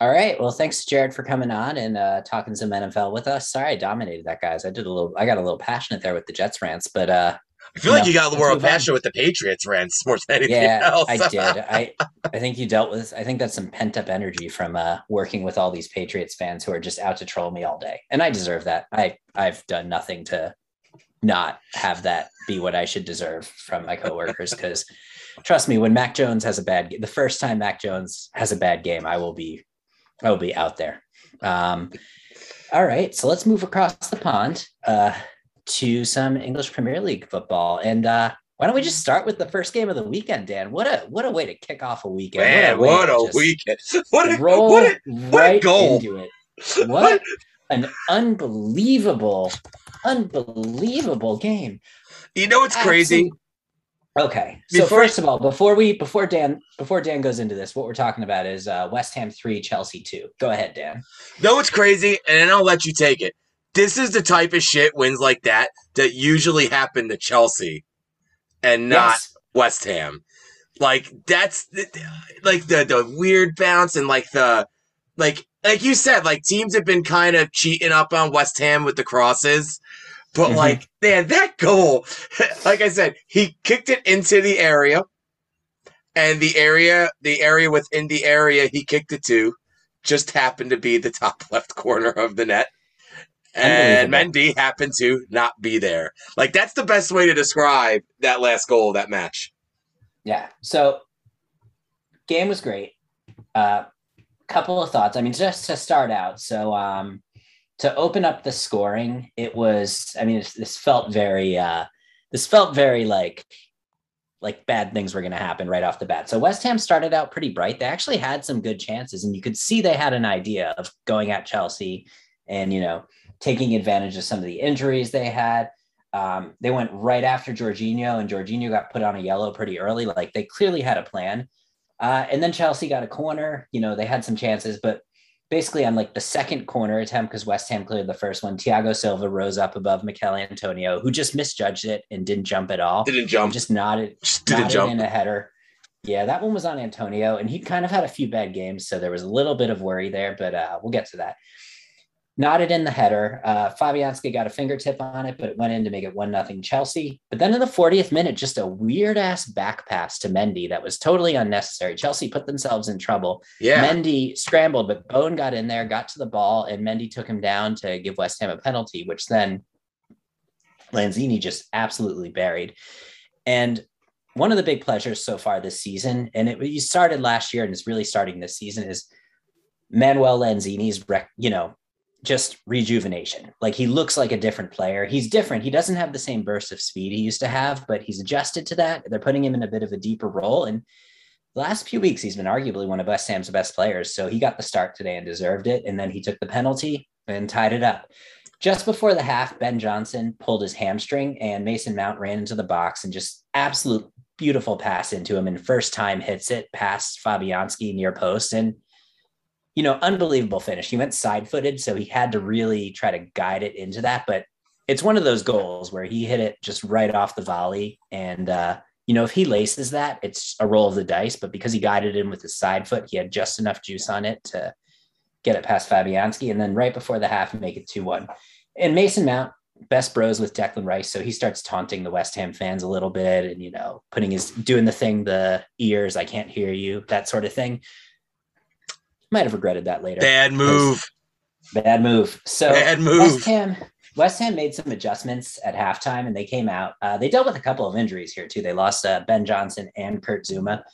All right. Well, thanks, Jared, for coming on and uh, talking some N F L with us. Sorry, I dominated that, guys. I did a little. I got a little passionate there with the Jets rants, but uh, I feel you like know, you got a little passionate with the Patriots rants more than anything yeah, else. I did. I I think you dealt with. I think that's some pent up energy from uh, working with all these Patriots fans who are just out to troll me all day, and I deserve that. I I've done nothing to not have that be what I should deserve from my coworkers because, trust me, when Mac Jones has a bad game, the first time Mac Jones has a bad game, I will be. I'll be out there. Um, all right. So let's move across the pond uh, to some English Premier League football. And uh, why don't we just start with the first game of the weekend, Dan? What a what a way to kick off a weekend. Man, what a, what a weekend. What a, roll what a, what a right goal. Into it. What? an unbelievable, unbelievable game. You know what's crazy? Okay. So before, first of all, before we before Dan before Dan goes into this, what we're talking about is uh, West Ham three, Chelsea two. Go ahead, Dan. No, it's crazy, and I'll let you take it. This is the type of shit, wins like that, that usually happen to Chelsea and not yes. West Ham. Like that's the, like the the weird bounce and like the like like you said, like teams have been kind of cheating up on West Ham with the crosses. But, like, man, that goal, like I said, he kicked it into the area, and the area the area within the area he kicked it to just happened to be the top left corner of the net. And Mendy happened to not be there. Like, that's the best way to describe that last goal, that match. Yeah, so game was great. A uh, couple of thoughts. I mean, just to start out, so um, – to open up the scoring, it was, I mean, it's, this felt very, uh, this felt very like, like bad things were going to happen right off the bat. So West Ham started out pretty bright. They actually had some good chances, and you could see they had an idea of going at Chelsea and, you know, taking advantage of some of the injuries they had. Um, they went right after Jorginho, and Jorginho got put on a yellow pretty early. Like, they clearly had a plan. Uh, and then Chelsea got a corner, you know, they had some chances, but basically on like the second corner attempt, because West Ham cleared the first one, Thiago Silva rose up above Mikel Antonio, who just misjudged it and didn't jump at all. Didn't jump. Just nodded, just didn't nodded jump. In a header. Yeah, that one was on Antonio, and he kind of had a few bad games, so there was a little bit of worry there, but uh, we'll get to that. Nodded in the header. Uh, Fabianski got a fingertip on it, but it went in to make it one nothing Chelsea. But then in the fortieth minute, just a weird-ass back pass to Mendy that was totally unnecessary. Chelsea put themselves in trouble. Yeah. Mendy scrambled, but Bowen got in there, got to the ball, and Mendy took him down to give West Ham a penalty, which then Lanzini just absolutely buried. And one of the big pleasures so far this season, and it you started last year and it's really starting this season, is Manuel Lanzini's, you know, just rejuvenation. Like, he looks like a different player. He's different. He doesn't have the same burst of speed he used to have, but he's adjusted to that. They're putting him in a bit of a deeper role. And the last few weeks, he's been arguably one of West Ham's best players. So he got the start today and deserved it. And then he took the penalty and tied it up. Just before the half, Ben Johnson pulled his hamstring and Mason Mount ran into the box and just absolute beautiful pass into him. And first time hits it past Fabianski near post. And you know, unbelievable finish. He went side-footed, so he had to really try to guide it into that. But it's one of those goals where he hit it just right off the volley. And, uh, you know, if he laces that, it's a roll of the dice. But because he guided in with his side foot, he had just enough juice on it to get it past Fabianski. And then right before the half, make it two one. And Mason Mount, best bros with Declan Rice. So he starts taunting the West Ham fans a little bit and, you know, putting his doing the thing, the ears, I can't hear you, that sort of thing. Might have regretted that later. Bad move. Bad move. So Bad move. West Ham, West Ham made some adjustments at halftime, and they came out. Uh, they dealt with a couple of injuries here, too. They lost uh, Ben Johnson and Kurt Zuma.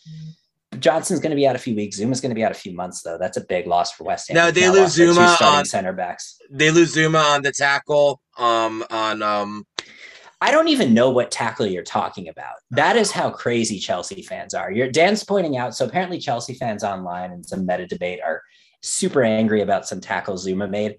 Johnson's going to be out a few weeks. Zuma's going to be out a few months, though. That's a big loss for West Ham. No, they lose Zuma on center backs. They lose Zuma on the tackle. Um, on um. I don't even know what tackle you're talking about. That is how crazy Chelsea fans are. You're, Dan's pointing out, so apparently Chelsea fans online and some meta debate are super angry about some tackle Zuma made.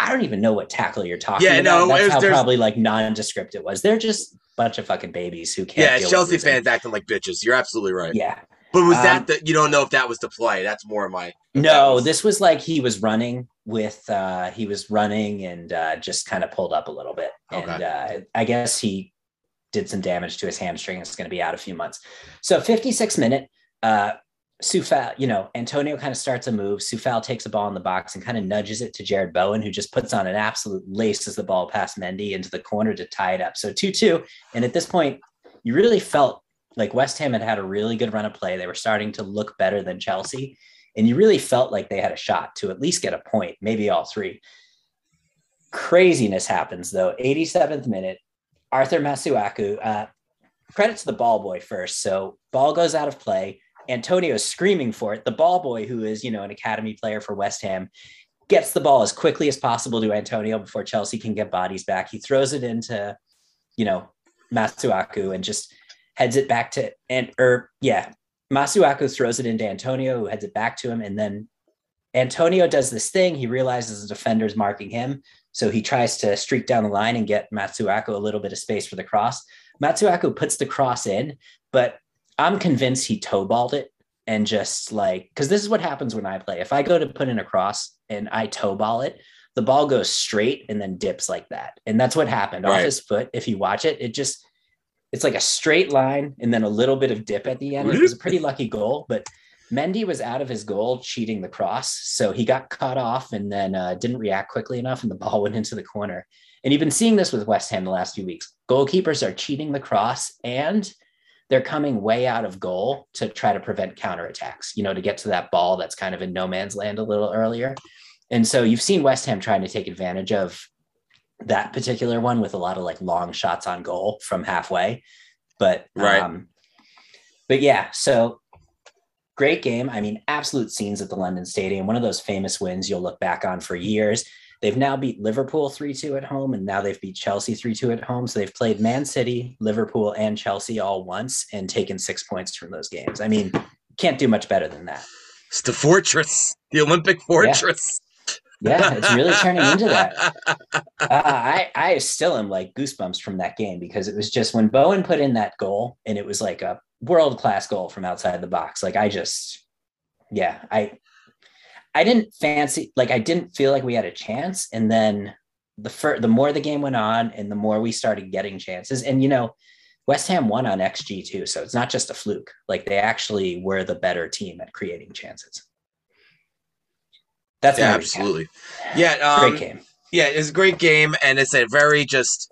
I don't even know what tackle you're talking yeah, about. No, That's was, how probably like nondescript it was. They're just a bunch of fucking babies who can't Yeah, deal Chelsea with fans acting like bitches. You're absolutely right. Yeah. But was um, that the, you don't know if that was the play. That's more my. No, was. This was like he was running with, uh, he was running and uh, just kind of pulled up a little bit. Okay. And uh, I guess he did some damage to his hamstring. It's going to be out a few months. So fifty-six minute, uh, Soufal, you know, Antonio kind of starts a move. Soufal takes a ball in the box and kind of nudges it to Jared Bowen, who just puts on an absolute laces the ball past Mendy into the corner to tie it up. So two two. And at this point, you really felt like West Ham had had a really good run of play. They were starting to look better than Chelsea. And you really felt like they had a shot to at least get a point, maybe all three. Craziness happens, though. eighty-seventh minute, Arthur Masuaku, uh, credit to the ball boy first. So ball goes out of play. Antonio is screaming for it. The ball boy, who is, you know, an academy player for West Ham, gets the ball as quickly as possible to Antonio before Chelsea can get bodies back. He throws it into, you know, Masuaku and just heads it back to, and or yeah, Masuaku throws it into Antonio, who heads it back to him, and then Antonio does this thing. He realizes the defender's marking him. So he tries to streak down the line and get Masuaku a little bit of space for the cross. Masuaku puts the cross in, but I'm convinced he toe-balled it and just like, because this is what happens when I play. If I go to put in a cross and I toe-ball it, the ball goes straight and then dips like that. And that's what happened. Right. Off his foot, if you watch it, it just, it's like a straight line and then a little bit of dip at the end. It was a pretty lucky goal, but Mendy was out of his goal cheating the cross. So he got cut off and then uh, didn't react quickly enough. And the ball went into the corner. And you've been seeing this with West Ham the last few weeks. Goalkeepers are cheating the cross and they're coming way out of goal to try to prevent counterattacks, you know, to get to that ball that's kind of in no man's land a little earlier. And so you've seen West Ham trying to take advantage of that particular one with a lot of like long shots on goal from halfway. But, right. um, but yeah, so great game. I mean, absolute scenes at the London Stadium. One of those famous wins you'll look back on for years. They've now beat Liverpool three two at home, and now they've beat Chelsea three two at home. So they've played Man City, Liverpool, and Chelsea all once and taken six points from those games. I mean, can't do much better than that. It's the fortress, the Olympic fortress. Yeah, yeah it's really turning into that. Uh, I, I still am like goosebumps from that game because it was just when Bowen put in that goal, and it was like a world-class goal from outside the box. Like I just, yeah, I, I didn't fancy, like I didn't feel like we had a chance. And then the fir- the more the game went on and the more we started getting chances, and, you know, West Ham won on X G too. So it's not just a fluke. Like they actually were the better team at creating chances. That's yeah, absolutely. Yeah. Um, great game. Yeah. It's a great game. And it's a very just,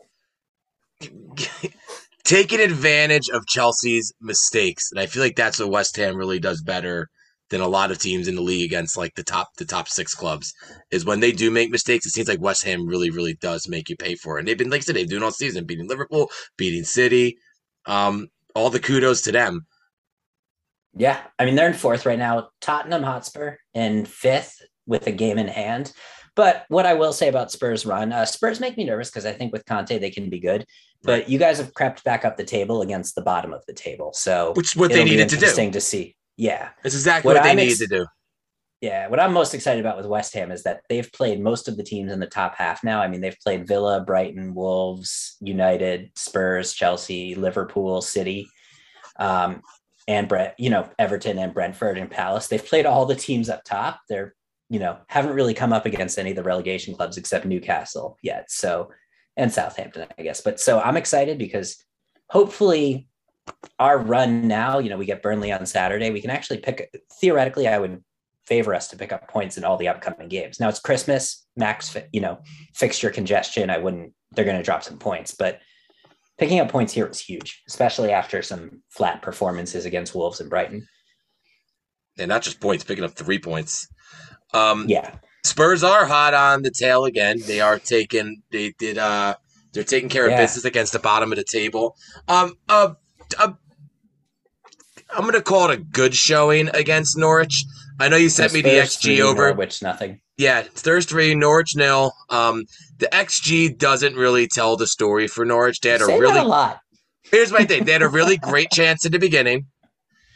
taking advantage of Chelsea's mistakes. And I feel like that's what West Ham really does better than a lot of teams in the league against like the top the top six clubs is when they do make mistakes, it seems like West Ham really, really does make you pay for it. And they've been, like I said, they've been doing all season, beating Liverpool, beating City. Um, all the kudos to them. Yeah. I mean, they're in fourth right now. Tottenham Hotspur in fifth with a game in hand. But what I will say about Spurs' run, uh, Spurs make me nervous because I think with Conte they can be good. But you guys have crept back up the table against the bottom of the table. So which is what they needed to do. Interesting to see. Yeah. That's exactly what, what they I'm needed ex- to do. Yeah. What I'm most excited about with West Ham is that they've played most of the teams in the top half now. I mean, they've played Villa, Brighton, Wolves, United, Spurs, Chelsea, Liverpool, City, um, and Brent, you know, Everton and Brentford and Palace. They've played all the teams up top. They're, you know, haven't really come up against any of the relegation clubs except Newcastle yet. So, and Southampton, I guess. But so I'm excited because hopefully our run now, you know, we get Burnley on Saturday. We can actually pick, theoretically, I would favor us to pick up points in all the upcoming games. Now it's Christmas, max, you know, fixture congestion. I wouldn't, they're going to drop some points, but picking up points here was huge, especially after some flat performances against Wolves and Brighton. And not just points, picking up three points. Um, yeah. Spurs are hot on the tail again. They are taking they did uh they're taking care of yeah. business against the bottom of the table. Um uh, uh I'm gonna call it a good showing against Norwich. I know you sent so me the X G three, over Norwich nothing. Yeah, Spurs three, Norwich nil. Um the X G doesn't really tell the story for Norwich. They had you a say really that a lot. Here's my thing. They had a really great chance at the beginning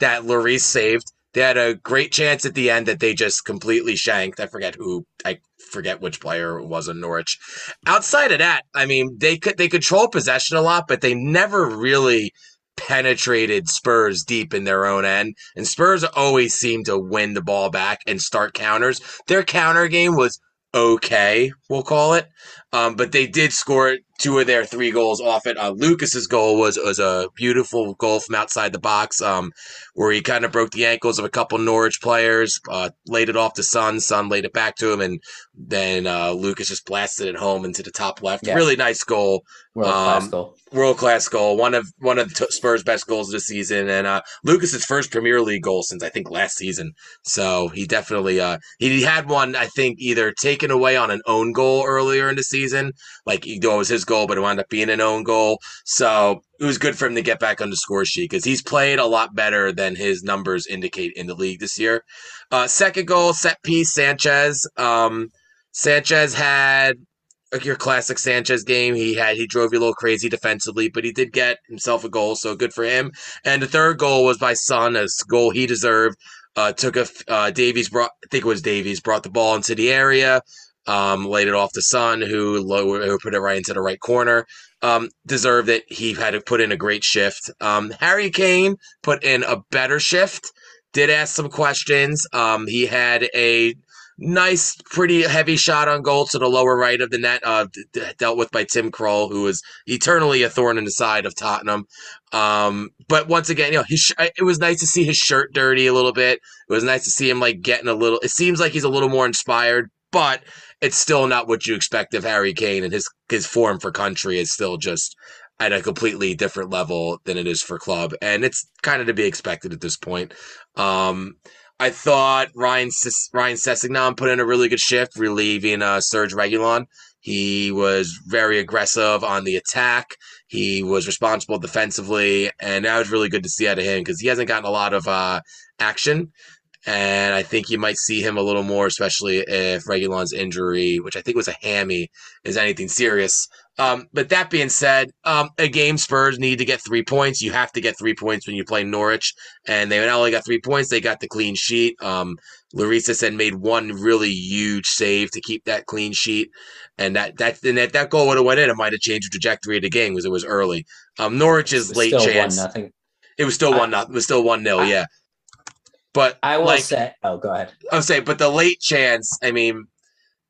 that Lloris saved. They had a great chance at the end that they just completely shanked. I forget who, I forget which player it was in Norwich. Outside of that, I mean, they could they control possession a lot, but they never really penetrated Spurs deep in their own end. And Spurs always seem to win the ball back and start counters. Their counter game was okay, we'll call it. Um, but they did score two of their three goals off it. Uh, Lucas's goal was was a beautiful goal from outside the box, um, where he kind of broke the ankles of a couple Norwich players, uh, laid it off to Son, Son laid it back to him, and then uh, Lucas just blasted it home into the top left. Yeah. Really nice goal, world um, class goal, world class goal. One of one of the Spurs' best goals of the season, and uh, Lucas's first Premier League goal since I think last season. So he definitely uh, he had one I think either taken away on an own goal earlier in the season, like you know, it was his goal, but it wound up being an own goal. So it was good for him to get back on the score sheet because he's played a lot better than his numbers indicate in the league this year. Uh, second goal, set piece, Sanchez. Um, Sanchez had like, your classic Sanchez game. He had he drove you a little crazy defensively, but he did get himself a goal, so good for him. And the third goal was by Son, a goal he deserved. uh, took a uh, Davies brought, I think it was Davies, brought the ball into the area, um, laid it off to Son, who lower, who put it right into the right corner. Um, deserved it. He had to put in a great shift. Um, Harry Kane put in a better shift. Did ask some questions. Um, he had a nice, pretty heavy shot on goal to the lower right of the net, uh, d- dealt with by Tim Krul, who is eternally a thorn in the side of Tottenham. Um, but once again, you know, his sh- it was nice to see his shirt dirty a little bit. It was nice to see him like getting a little. It seems like he's a little more inspired, but it's still not what you expect of Harry Kane, and his his form for country is still just at a completely different level than it is for club, and it's kind of to be expected at this point. Um, I thought Ryan Ses- Ryan Sessegnon put in a really good shift, relieving uh, Serge Reguilon. He was very aggressive on the attack. He was responsible defensively, and that was really good to see out of him because he hasn't gotten a lot of uh, action. And I think you might see him a little more, especially if Reguilon's injury, which I think was a hammy, is anything serious. Um, but that being said, um, a game Spurs need to get three points. You have to get three points when you play Norwich. And they not only got three points, they got the clean sheet. Um, Lloris had made one really huge save to keep that clean sheet. And that that and that, that goal would have went in. It might have changed the trajectory of the game because it was early. Um, Norwich's late chance. One nothing. It was still one nothing. It was still one nil, yeah. But I will like, say, oh, go ahead. I'll say, but the late chance, I mean,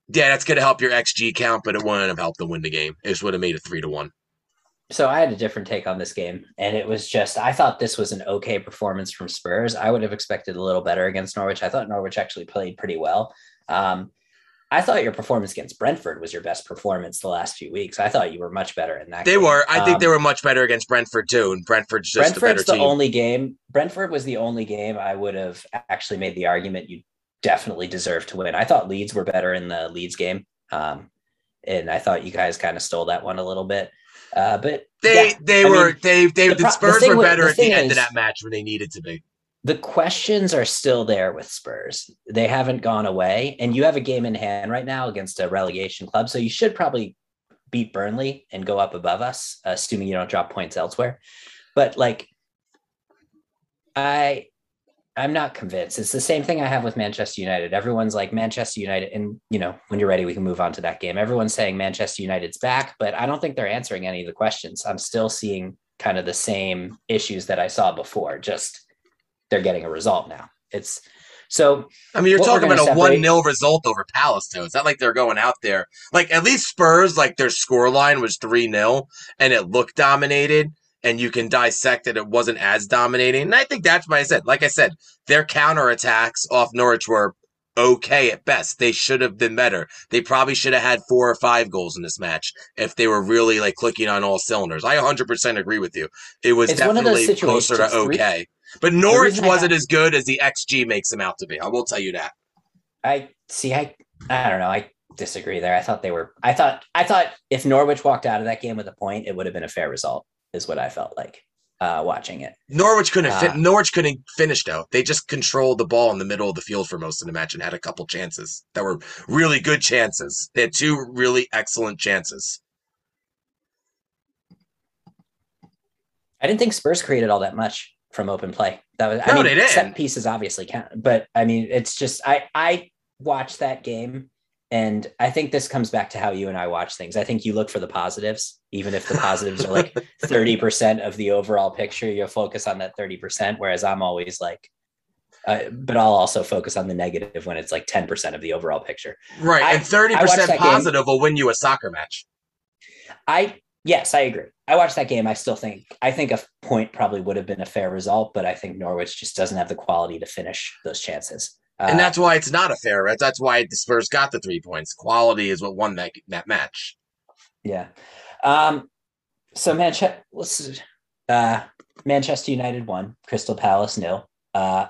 yeah, that's going to help your X G count, but it wouldn't have helped them win the game. It just would have made it three to one. So I had a different take on this game, and it was just, I thought this was an okay performance from Spurs. I would have expected a little better against Norwich. I thought Norwich actually played pretty well. Um, I thought your performance against Brentford was your best performance the last few weeks. I thought you were much better in that they game. They were. I um, think they were much better against Brentford, too, and Brentford's just Brentford's a better the team. Only game, Brentford was the only game I would have actually made the argument you definitely deserve to win. I thought Leeds were better in the Leeds game, um, and I thought you guys kind of stole that one a little bit. Uh, but They yeah, they I were. Mean, they they the, the Spurs the were better was, the at the end is, of that match when they needed to be. The questions are still there with Spurs. They haven't gone away, and you have a game in hand right now against a relegation club, so you should probably beat Burnley and go up above us, assuming you don't drop points elsewhere. But like, I, I'm not convinced. It's the same thing I have with Manchester United. Everyone's like Manchester United, and you know, when you're ready, we can move on to that game. Everyone's saying Manchester United's back, but I don't think they're answering any of the questions. I'm still seeing kind of the same issues that I saw before, just they're getting a result now. It's so. I mean, you're talking about a one nil result over Palace too. It's not like they're going out there. Like at least Spurs, like their scoreline was three nil, and it looked dominated. And you can dissect that it wasn't as dominating. And I think that's what I said. Like I said, their counterattacks off Norwich were okay at best. They should have been better. They probably should have had four or five goals in this match if they were really like clicking on all cylinders. I one hundred percent agree with you. It was it's definitely closer to okay. Three- But Norwich wasn't as good as the X G makes them out to be. I will tell you that. I see. I I don't know. I disagree there. I thought they were. I thought. I thought if Norwich walked out of that game with a point, it would have been a fair result. Is what I felt like uh, watching it. Norwich couldn't. Uh, fin- Norwich couldn't finish though. They just controlled the ball in the middle of the field for most of the match and had a couple chances that were really good chances. They had two really excellent chances. I didn't think Spurs created all that much from open play. That was, no, I mean, they didn't. Set pieces obviously count, but I mean, it's just, I, I watched that game and I think this comes back to how you and I watch things. I think you look for the positives, even if the positives are like thirty percent of the overall picture, you'll focus on that thirty percent. Whereas I'm always like, uh, but I'll also focus on the negative when it's like ten percent of the overall picture. Right. I, and thirty percent positive game. Will win you a soccer match. I, Yes, I agree. I watched that game. I still think I think a point probably would have been a fair result, but I think Norwich just doesn't have the quality to finish those chances. Uh, and that's why it's not a fair, right? That's why the Spurs got the three points. Quality is what won that, that match. Yeah. Um, so Manche- let's, uh, Manchester United won. Crystal Palace nil. Uh,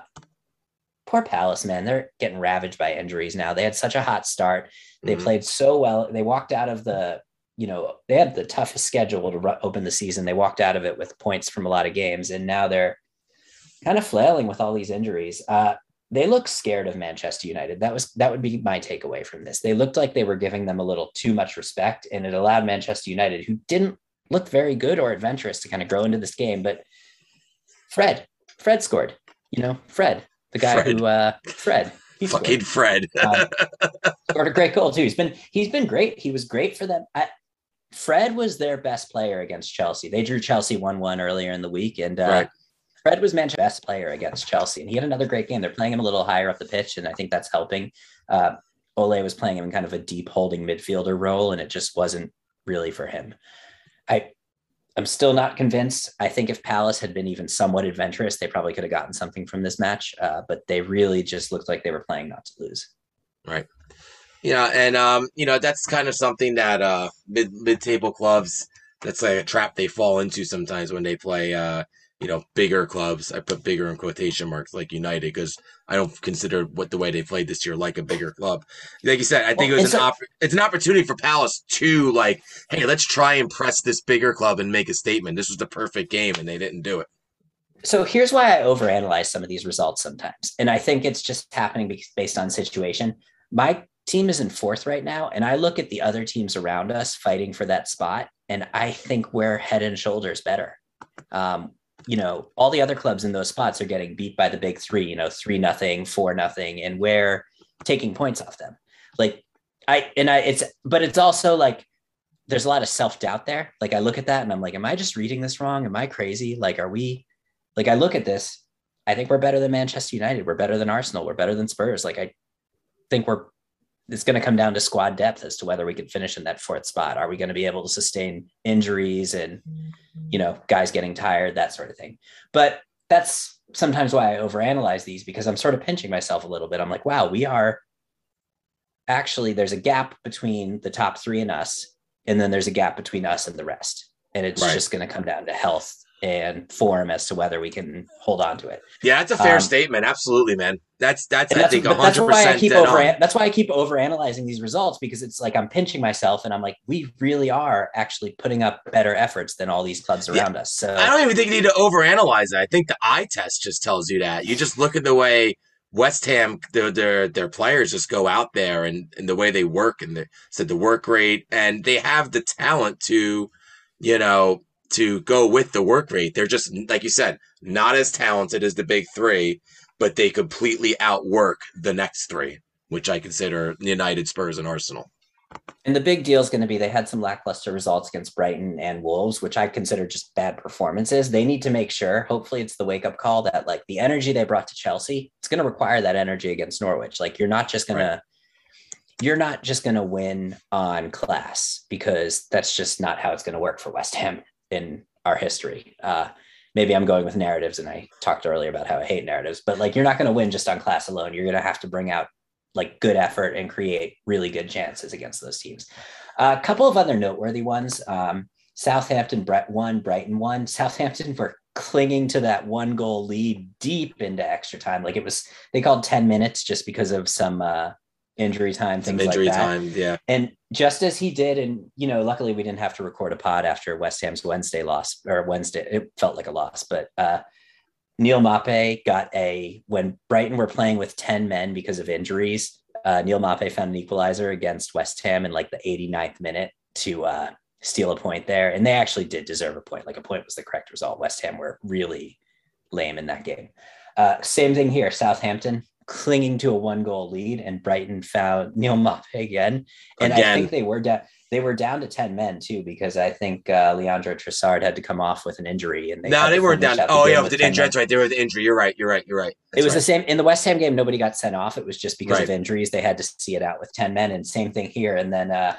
poor Palace, man. They're getting ravaged by injuries now. They had such a hot start. They mm-hmm. played so well. They walked out of the... You know, they had the toughest schedule to run, open the season. They walked out of it with points from a lot of games, and now they're kind of flailing with all these injuries. Uh, they look scared of Manchester United. That was that would be my takeaway from this. They looked like they were giving them a little too much respect, and it allowed Manchester United, who didn't look very good or adventurous, to kind of grow into this game. But Fred, Fred scored. You know, Fred, the guy Fred. who uh, Fred. He's fucking Fred. uh, scored a great goal too. He's been he's been great. He was great for them. I, Fred was their best player against Chelsea. They drew Chelsea one one earlier in the week, and uh, right. Fred was Manchester's best player against Chelsea, and he had another great game. They're playing him a little higher up the pitch, and I think that's helping. Uh, Ole was playing him in kind of a deep holding midfielder role, and it just wasn't really for him. I, I'm still not convinced. I think if Palace had been even somewhat adventurous, they probably could have gotten something from this match, uh, but they really just looked like they were playing not to lose. Right. Yeah. And, um, you know, that's kind of something that uh, mid, mid-table clubs, that's like a trap they fall into sometimes when they play, uh, you know, bigger clubs. I put bigger in quotation marks, like United, because I don't consider what the way they played this year like a bigger club. Like you said, I think well, it was an so- op- it's an opportunity for Palace to, like, hey, let's try and press this bigger club and make a statement. This was the perfect game, and they didn't do it. So here's why I overanalyze some of these results sometimes, and I think it's just happening based on situation. My team is in fourth right now, and I look at the other teams around us fighting for that spot, and I think we're head and shoulders better. Um, you know, all the other clubs in those spots are getting beat by the big three, you know, three, nothing, four, nothing, and we're taking points off them. Like I, and I, it's, but it's also like, there's a lot of self-doubt there. Like I look at that and I'm like, am I just reading this wrong? Am I crazy? Like, are we, like, I look at this, I think we're better than Manchester United. We're better than Arsenal. We're better than Spurs. Like, I think we're, it's going to come down to squad depth as to whether we can finish in that fourth spot. Are we going to be able to sustain injuries and, you know, guys getting tired, that sort of thing. But that's sometimes why I overanalyze these, because I'm sort of pinching myself a little bit. I'm like, wow, we are actually, there's a gap between the top three and us. And then there's a gap between us and the rest. And it's right. just going to come down to health and form as to whether we can hold on to it. Yeah, that's a fair um, statement. Absolutely, man. That's that's, that's I think one hundred percent. That's why I keep over on. that's why I keep overanalyzing these results, because it's like I'm pinching myself and I'm like, we really are actually putting up better efforts than all these clubs around yeah. us. So I don't even think you need to overanalyze it. I think the eye test just tells you that. You just look at the way West Ham, their their, their players just go out there and, and the way they work and the said the work rate, and they have the talent to, you know, to go with the work rate. They're just, like you said, not as talented as the big three, but they completely outwork the next three, which I consider United, Spurs, and Arsenal. And the big deal is going to be they had some lackluster results against Brighton and Wolves, which I consider just bad performances. They need to make sure, hopefully it's the wake-up call, that like the energy they brought to Chelsea, it's going to require that energy against Norwich. Like you're not just going right. to You're not just going to win on class, because that's just not how it's going to work for West Ham in our history. Uh, maybe I'm going with narratives, and I talked earlier about how I hate narratives, but like, you're not going to win just on class alone. You're going to have to bring out like good effort and create really good chances against those teams. A uh, couple of other noteworthy ones. Um, Southampton won, Brighton won. Southampton were clinging to that one goal lead deep into extra time. Like it was, they called ten minutes just because of some uh, injury time, things injury like that. Time, yeah. And just as he did, and, you know, luckily we didn't have to record a pod after West Ham's Wednesday loss, or Wednesday, it felt like a loss, but uh, Neil Maupay got a, when Brighton were playing with ten men because of injuries, uh, Neil Maupay found an equalizer against West Ham in like the eighty-ninth minute to uh, steal a point there. And they actually did deserve a point. Like a point was the correct result. West Ham were really lame in that game. Uh, same thing here, Southampton clinging to a one goal lead, and Brighton found Neil Maupay again. And again. I think they were down, they were down to ten men too, because I think uh, Leandro Trossard had to come off with an injury. And they no, they weren't down. Oh yeah. With an injury. That's right. They were with the injury. You're right. You're right. You're right. That's it was right. the same in the West Ham game. Nobody got sent off. It was just because right. of injuries. They had to see it out with ten men, and same thing here. And then uh,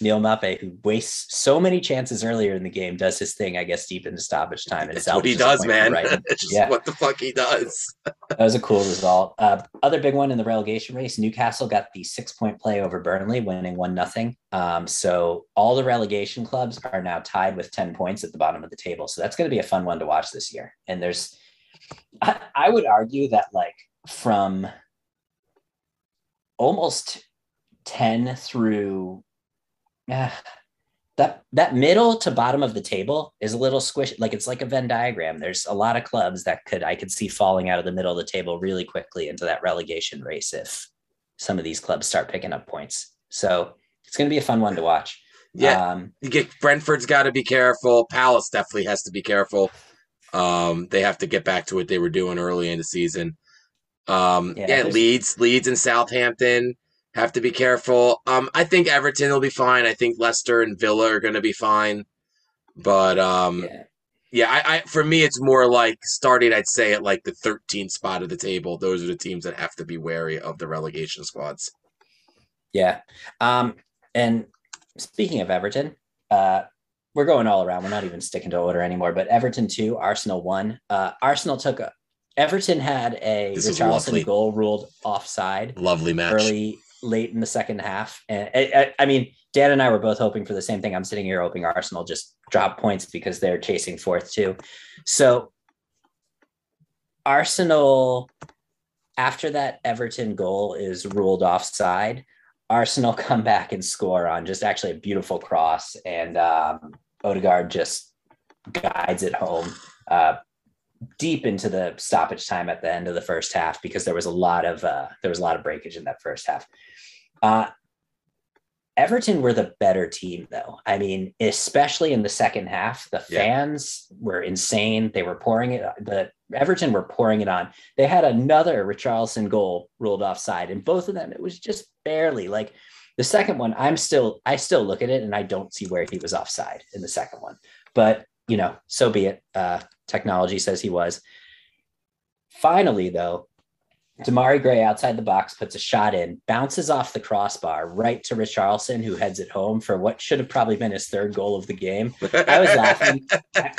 Neil Maupay, who wastes so many chances earlier in the game, does his thing, I guess, deep into stoppage time. It's what he does, man. It's just yeah. what the fuck he does. That was a cool result. Uh, other big one in the relegation race, Newcastle got the six-point play over Burnley, winning one nothing. Um, so all the relegation clubs are now tied with ten points at the bottom of the table. So that's going to be a fun one to watch this year. And there's – I would argue that, like, from almost ten through – Uh, that that middle to bottom of the table is a little squishy. Like it's like a Venn diagram. There's a lot of clubs that could, I could see falling out of the middle of the table really quickly into that relegation race if some of these clubs start picking up points. So it's going to be a fun one to watch. Yeah. Um, you get Brentford's got to be careful. Palace definitely has to be careful. Um, they have to get back to what they were doing early in the season. Um, yeah, yeah Leeds, Leeds and Southampton have to be careful. Um, I think Everton will be fine. I think Leicester and Villa are going to be fine. But um, yeah, yeah I, I, for me, it's more like starting, I'd say, at like the thirteenth spot of the table. Those are the teams that have to be wary of the relegation squads. Yeah. Um, and speaking of Everton, uh, we're going all around. We're not even sticking to order anymore, but Everton two, Arsenal one. Uh, Arsenal took a, Everton had a Richarlison goal ruled offside. Lovely match. Early, late in the second half. And I, I, I mean, Dan and I were both hoping for the same thing. I'm sitting here hoping Arsenal just drop points because they're chasing fourth too. So Arsenal, after that Everton goal is ruled offside, Arsenal come back and score on just actually a beautiful cross. And um, Odegaard just guides it home uh, deep into the stoppage time at the end of the first half, because there was a lot of, uh, there was a lot of breakage in that first half. Uh, Everton were the better team though. I mean, especially in the second half, the fans yeah. were insane. They were pouring it. The Everton were pouring it on. They had another Richarlison goal ruled offside, and both of them, it was just barely. Like the second one, I'm still, I still look at it and I don't see where he was offside in the second one, but you know, so be it. Uh, technology says he was. Finally though, Demarai Gray outside the box puts a shot in, bounces off the crossbar right to Richarlison, who heads it home for what should have probably been his third goal of the game. I was laughing.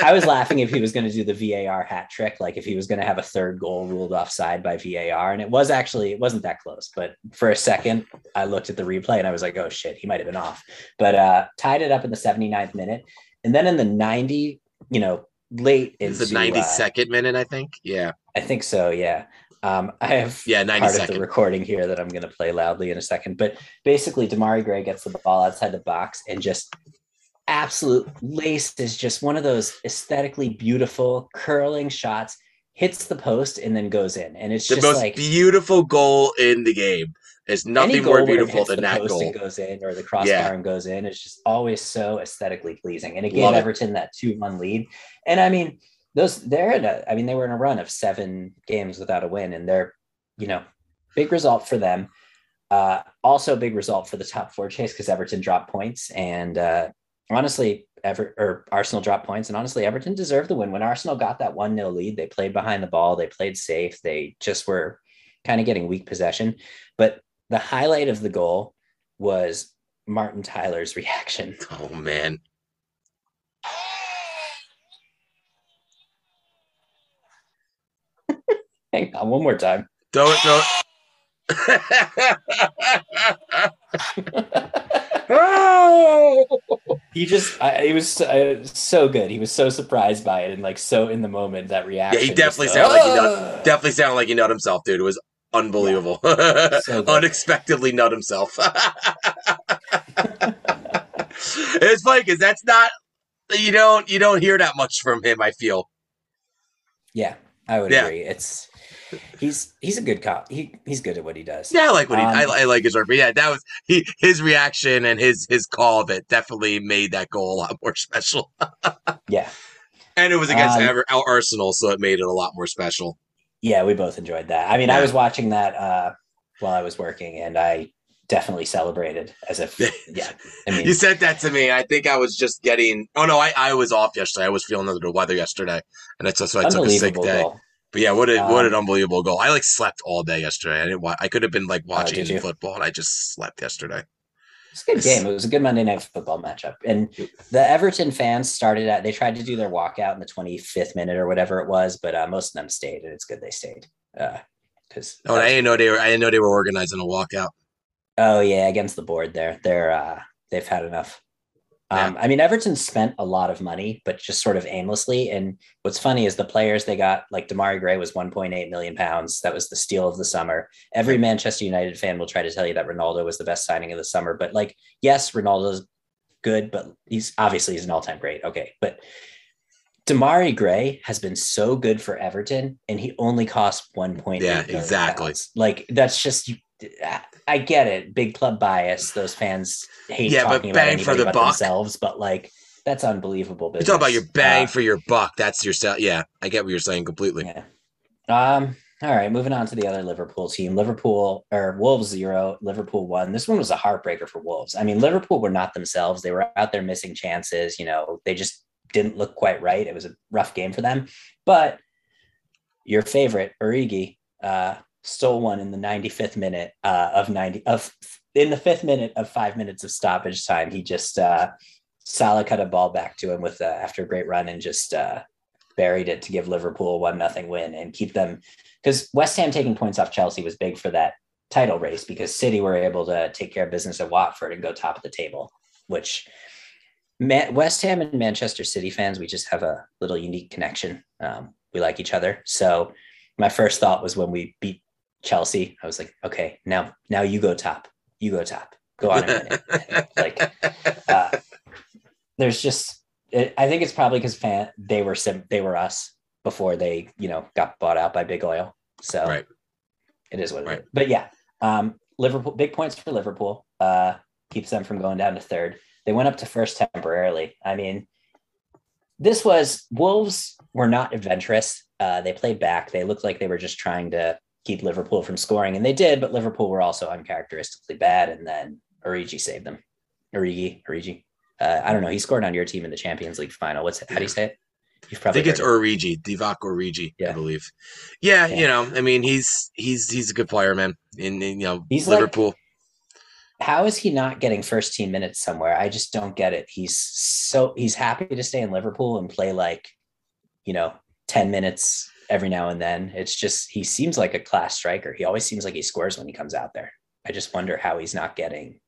I was laughing if he was going to do the V A R hat trick, like if he was going to have a third goal ruled offside by V A R. And it was actually, it wasn't that close, but for a second I looked at the replay and I was like, oh shit, he might've been off, but uh, tied it up in the seventy-ninth minute. And then in the ninety, you know, late is the ninety-second uh, minute, I think. Yeah, I think so. Yeah. Um, I have yeah, part second. of the recording here that I'm going to play loudly in a second, but basically Demarai Gray gets the ball outside the box and just absolute lace is just one of those aesthetically beautiful curling shots, hits the post and then goes in. And it's the just most like beautiful goal in the game. There's nothing more beautiful than that goal. And goes in, or the crossbar yeah. and goes in. It's just always so aesthetically pleasing. And again, Love Everton, it. that two one lead. And I mean, Those they're in a, I mean, they were in a run of seven games without a win, and they're, you know, big result for them. Uh, also big result for the top four chase, because Everton dropped points, and uh, honestly, Ever or Arsenal dropped points, and honestly, Everton deserved the win. When Arsenal got that one nil lead, they played behind the ball, they played safe, they just were kind of getting weak possession. But the highlight of the goal was Martin Tyler's reaction. Oh man. Hang on, one more time. Throw it, throw it. He just, I, he was uh, so good. He was so surprised by it and like so in the moment, that reaction. Yeah, he definitely so, sounded oh! like he nut, definitely sounded like he nut himself, dude. It was unbelievable. Yeah, so unexpectedly nut himself. It's funny because that's not, you don't, you don't hear that much from him, I feel. Yeah, I would yeah. agree. It's. He's he's a good cop. He he's good at what he does. Yeah, I like what he. Um, I, I like his work. But yeah, that was he. His reaction and his his call of it definitely made that goal a lot more special. Yeah, and it was against um, Ever, Arsenal, so it made it a lot more special. Yeah, we both enjoyed that. I mean, yeah. I was watching that uh, while I was working, and I definitely celebrated as if. Yeah, I mean, you said that to me. I think I was just getting. Oh no, I I was off yesterday. I was feeling under the weather yesterday, and that's so I took a sick day. Goal. But yeah, what a, um, what an unbelievable goal! I like slept all day yesterday. I didn't. Watch, I could have been like watching oh, football, and I just slept yesterday. It's a good game. It was a good Monday night football matchup, and the Everton fans started out. They tried to do their walkout in the twenty-fifth minute or whatever it was, but uh, most of them stayed, and it's good they stayed because. Uh, oh, I didn't know they were. I didn't know they were organizing a walkout. Oh yeah, against the board there. They're uh, they've had enough. Um, I mean, Everton spent a lot of money, but just sort of aimlessly. And what's funny is the players they got, like Demarai Gray was one point eight million pounds. That was the steal of the summer. Every Manchester United fan will try to tell you that Ronaldo was the best signing of the summer, but like, yes, Ronaldo's good, but he's obviously he's an all time great. Okay. But Demarai Gray has been so good for Everton, and he only cost one point eight. Yeah, exactly. Pounds. Like that's just, I get it. Big club bias. Those fans hate yeah, talking but bang about, for the about buck. Themselves, but like, that's unbelievable. Business. You talk about your bang uh, for your buck. That's your sell. Yeah. I get what you're saying completely. Yeah. Um, All right, moving on to the other Liverpool team. Liverpool, or Wolves zero, Liverpool one. This one was a heartbreaker for Wolves. I mean, Liverpool were not themselves. They were out there missing chances. You know, they just didn't look quite right. It was a rough game for them. But your favorite, Origi, uh, stole one in the ninety-fifth minute uh, of ninety of in the fifth minute of five minutes of stoppage time. He just uh, Salah cut a ball back to him with uh, after a great run and just. Uh, buried it to give Liverpool a one nothing win and keep them, because West Ham taking points off Chelsea was big for that title race, because City were able to take care of business at Watford and go top of the table, which Man- West Ham and Manchester City fans, we just have a little unique connection. Um, we like each other. So my first thought was when we beat Chelsea, I was like, okay, now, now you go top, you go top, go on and win it. Like, uh, there's just, I think it's probably because fan they were sim- they were us before they, you know, got bought out by big oil. So right. It is what it right. is. But yeah, um, Liverpool, big points for Liverpool, uh, keeps them from going down to third. They went up to first temporarily. I mean, this was Wolves were not adventurous. Uh, they played back. They looked like they were just trying to keep Liverpool from scoring, and they did. But Liverpool were also uncharacteristically bad, and then Origi saved them. Origi, Origi. Uh, I don't know. He scored on your team in the Champions League final. What's how do you say it? You've probably I think it's it. Origi, Divac Origi, yeah. I believe. Yeah, yeah, you know, I mean, he's he's he's a good player, man. In, in you know, he's Liverpool. Like, how is he not getting first team minutes somewhere? I just don't get it. He's so he's happy to stay in Liverpool and play like, you know, ten minutes every now and then. It's just he seems like a class striker. He always seems like he scores when he comes out there. I just wonder how he's not getting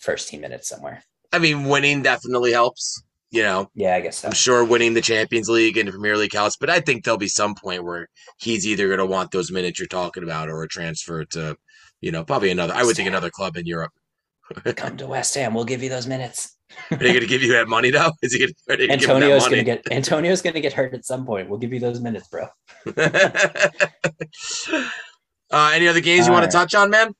first team minutes somewhere. I mean, winning definitely helps, you know. Yeah, I guess so. I'm sure winning the Champions League and the Premier League helps, but I think there'll be some point where he's either going to want those minutes you're talking about or a transfer to, you know, probably another, I would think another club in Europe. Come to West Ham. We'll give you those minutes. Are they going to give you that money, though? Is he going to give you that money? Gonna get, Antonio's going to get hurt at some point. We'll give you those minutes, bro. uh, any other games All you want right. to touch on, man?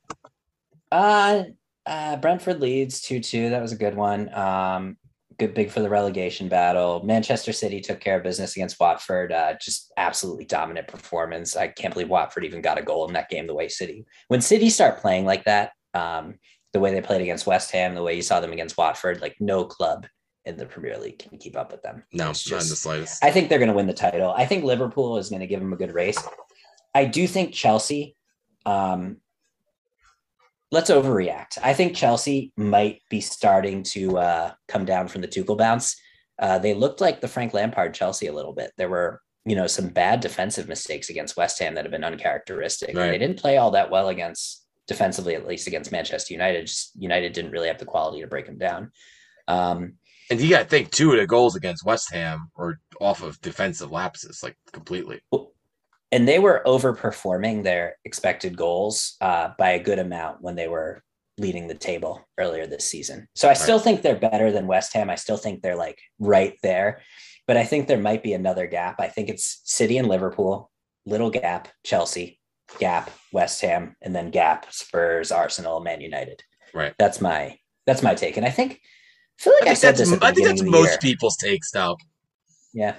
Uh Uh, Brentford Leeds two two. That was a good one. Um, good big for the relegation battle. Manchester City took care of business against Watford. Uh, just absolutely dominant performance. I can't believe Watford even got a goal in that game the way City. When City start playing like that, um, the way they played against West Ham, the way you saw them against Watford, like no club in the Premier League can keep up with them. No, it's just, not in the slightest. I think they're going to win the title. I think Liverpool is going to give them a good race. I do think Chelsea... Um, Let's overreact. I think Chelsea might be starting to uh, come down from the Tuchel bounce. Uh, they looked like the Frank Lampard Chelsea a little bit. There were, you know, some bad defensive mistakes against West Ham that have been uncharacteristic. Right. They didn't play all that well against defensively, at least against Manchester United. Just United didn't really have the quality to break them down. Um, and you got to think two of the goals against West Ham were off of defensive lapses, like completely. Well, and they were overperforming their expected goals uh, by a good amount when they were leading the table earlier this season. So I right. still think they're better than West Ham. I still think they're like right there, but I think there might be another gap. I think it's City and Liverpool, little gap, Chelsea, gap, West Ham, and then gap, Spurs, Arsenal, Man United. Right. That's my, that's my take. And I think, I feel like I, I said this at the I think that's most year. People's takes though. Yeah.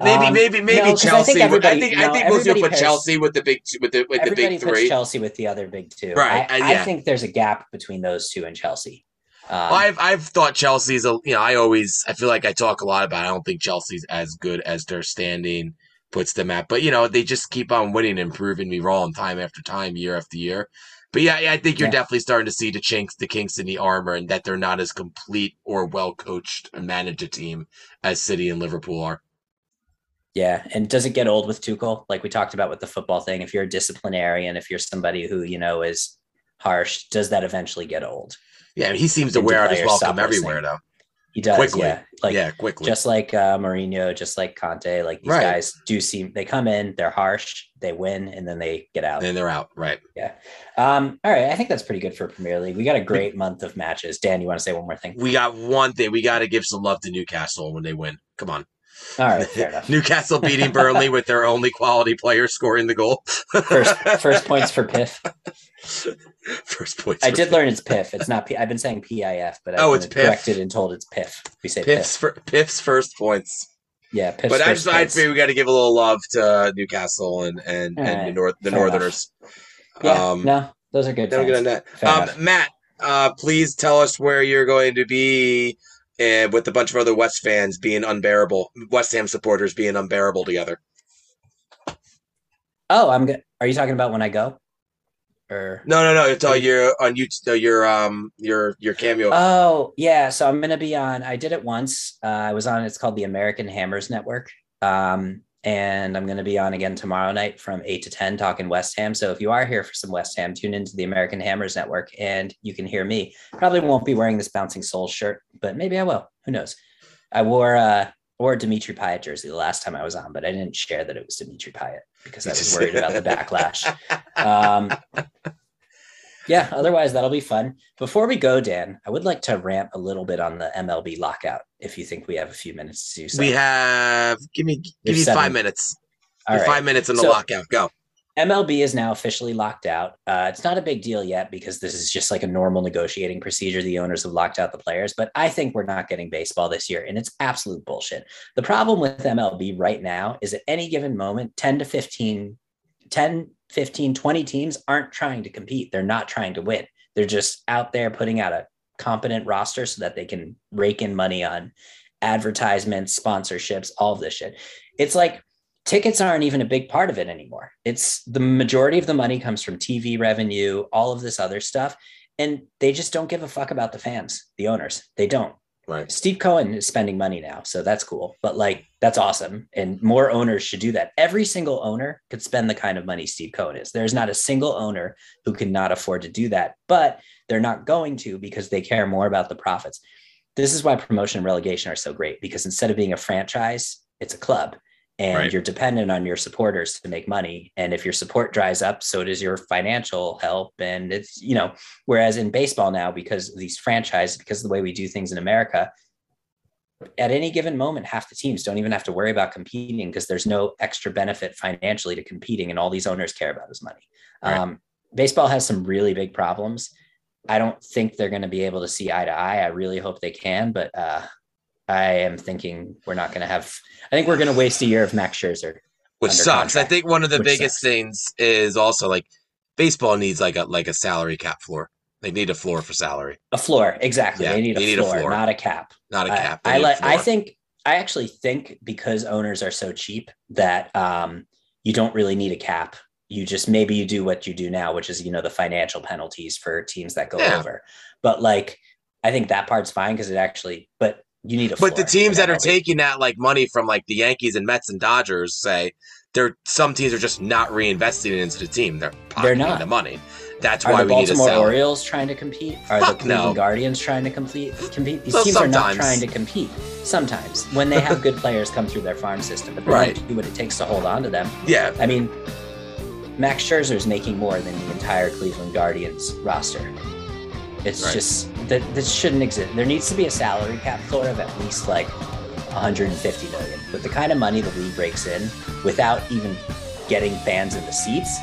Maybe, maybe, maybe um, no, Chelsea. I think, I think, no, I think we'll do put pairs, Chelsea with the big, two, with the with everybody the big three. Puts Chelsea with the other big two. Right. I, I, yeah. I think there's a gap between those two and Chelsea. Um, well, I've I've thought Chelsea's a you know I always I feel like I talk a lot about it. I don't think Chelsea's as good as their standing puts them at, but you know they just keep on winning and proving me wrong time after time, year after year. But yeah, I think you're yeah. definitely starting to see the chinks, the kinks in the armor, and that they're not as complete or well coached and managed a team as City and Liverpool are. Yeah. And does it get old with Tuchel? Like we talked about with the football thing, if you're a disciplinarian, if you're somebody who, you know, is harsh, does that eventually get old? Yeah. I mean, he seems to wear out his welcome everywhere though. He does. Quickly. Yeah. Like, yeah. Quickly. Just like uh, Mourinho, just like Conte, like these right. guys do seem, they come in, they're harsh, they win, and then they get out. Then they're out. Right. Yeah. Um, all right. I think that's pretty good for Premier League. We got a great month of matches. Dan, you want to say one more thing? We got one thing. We got to give some love to Newcastle when they win. Come on. All right, fair enough. Newcastle beating Burnley with their only quality player scoring the goal. first, first points for Piff. First points. I for did Piff. learn it's Piff. It's not. P- I've been saying P I F, but I've oh, been it's corrected Piff. and told it's Piff. We say Piff's Piff. Piff's first points. Yeah, piss, but piss, I just I feel we got to give a little love to Newcastle and and, and right. the North the Fair Northerners. Yeah, um, no, those are good. They're good on that. Um, Matt, uh, please tell us where you're going to be uh, with a bunch of other West fans being unbearable, West Ham supporters being unbearable together. Oh, I'm good. Are you talking about when I go? Or no, no, no. It's all your on you. No, your um, your your cameo. Oh yeah, so I'm gonna be on. I did it once. Uh, I was on. It's called the American Hammers Network. Um, and I'm gonna be on again tomorrow night from eight to ten talking West Ham. So if you are here for some West Ham, tune into the American Hammers Network, and you can hear me. Probably won't be wearing this Bouncing Souls shirt, but maybe I will. Who knows? I wore uh wore a Dimitri Payet jersey the last time I was on, but I didn't share that it was Dimitri Payet because I was worried about the backlash. Um, yeah, otherwise that'll be fun. Before we go, Dan, I would like to rant a little bit on the M L B lockout. If you think we have a few minutes to do so. We have, give me, give me five minutes. All right. Five minutes in the so, lockout. Go. M L B is now officially locked out. Uh, it's not a big deal yet because this is just like a normal negotiating procedure. The owners have locked out the players, but I think we're not getting baseball this year, and it's absolute bullshit. The problem with M L B right now is at any given moment, ten to fifteen, ten, fifteen, twenty teams aren't trying to compete. They're not trying to win. They're just out there putting out a competent roster so that they can rake in money on advertisements, sponsorships, all of this shit. It's like, tickets aren't even a big part of it anymore. It's the majority of the money comes from T V revenue, all of this other stuff. And they just don't give a fuck about the fans, the owners. They don't. Right. Steve Cohen is spending money now, so that's cool. But like, that's awesome. And more owners should do that. Every single owner could spend the kind of money Steve Cohen is. There's not a single owner who cannot afford to do that, but they're not going to because they care more about the profits. This is why promotion and relegation are so great, because instead of being a franchise, it's a club. And right. you're dependent on your supporters to make money. And if your support dries up, so does your financial help. And it's, you know, whereas in baseball now, because of these franchises, because of the way we do things in America, at any given moment, half the teams don't even have to worry about competing because there's no extra benefit financially to competing. And all these owners care about is money. Right. Um, baseball has some really big problems. I don't think they're going to be able to see eye to eye. I really hope they can, but, uh, I am thinking we're not going to have, I think we're going to waste a year of Max Scherzer. Which sucks. Contract, I think one of the biggest sucks. things is also like baseball needs like a, like a salary cap floor. They need a floor for salary. A floor. Exactly. Yeah, they need, they a, need floor, a floor, not a cap. Not a cap. I, I, like, I think, I actually think because owners are so cheap that um, you don't really need a cap. You just, maybe you do what you do now, which is, you know, the financial penalties for teams that go yeah. over. But like, I think that part's fine because it actually, but You need a but the teams that are taking that like money from like the Yankees and Mets and Dodgers say there some teams are just not reinvesting into the team. They're pocketing they're not. the money. That's are why we Baltimore need a salary. Are the Baltimore Orioles trying to compete? Are Fuck the Cleveland no. Guardians trying to compete? compete? These well, teams sometimes. are not trying to compete. Sometimes when they have good players come through their farm system, but they right. don't do what it takes to hold on to them. Yeah, I mean, Max Scherzer is making more than the entire Cleveland Guardians roster. It's right. just that this shouldn't exist. There needs to be a salary cap floor of at least like one hundred fifty million dollars. With the kind of money the league breaks in, without even getting fans in the seats,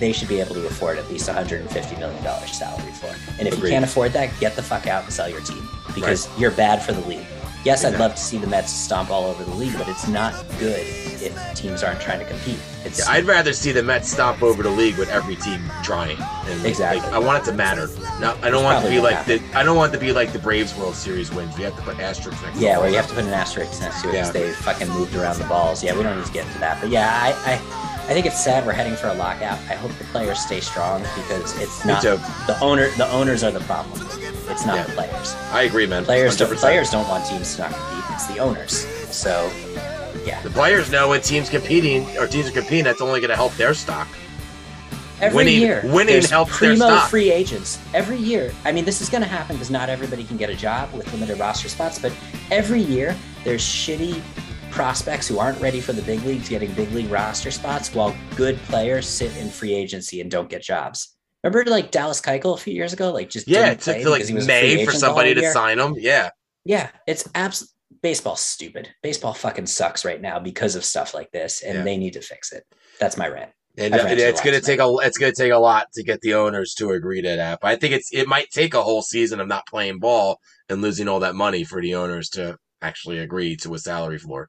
they should be able to afford at least one hundred fifty million dollars salary floor. And if Agreed. you can't afford that, get the fuck out and sell your team because right. you're bad for the league. Yes, exactly. I'd love to see the Mets stomp all over the league, but it's not good if teams aren't trying to compete. It's yeah, I'd rather see the Mets stomp over the league with every team trying. And exactly. Like, I want it to matter. No, I don't it's want it to be like happen. the. I don't want it to be like the Braves World Series wins. We have to put asterisks next. Yeah, where you have to put an asterisk next to it because yeah. they fucking moved around the balls. Yeah, we don't need to get into that. But yeah, I, I, I think it's sad we're heading for a lockout. I hope the players stay strong because it's not the owner. The owners are the problem. It's not yeah. the players. I agree, man. Players don't, players don't want teams to not compete. It's the owners. So, yeah. The players know when teams competing or teams are competing, that's only going to help their stock. Every winning, year, winning helps their stock. Primo free agents. Every year. I mean, this is going to happen because not everybody can get a job with limited roster spots. But every year, there's shitty prospects who aren't ready for the big leagues getting big league roster spots, while good players sit in free agency and don't get jobs. Remember, like Dallas Keuchel a few years ago, like just yeah, didn't it took to, like May for somebody to sign him. Yeah, yeah, it's absolutely baseball's stupid. Baseball fucking sucks right now because of stuff like this, and yeah. they need to fix it. That's my rant. And uh, it's gonna take a it's gonna take a lot to get the owners to agree to that. But I think it's it might take a whole season of not playing ball and losing all that money for the owners to actually agree to a salary floor.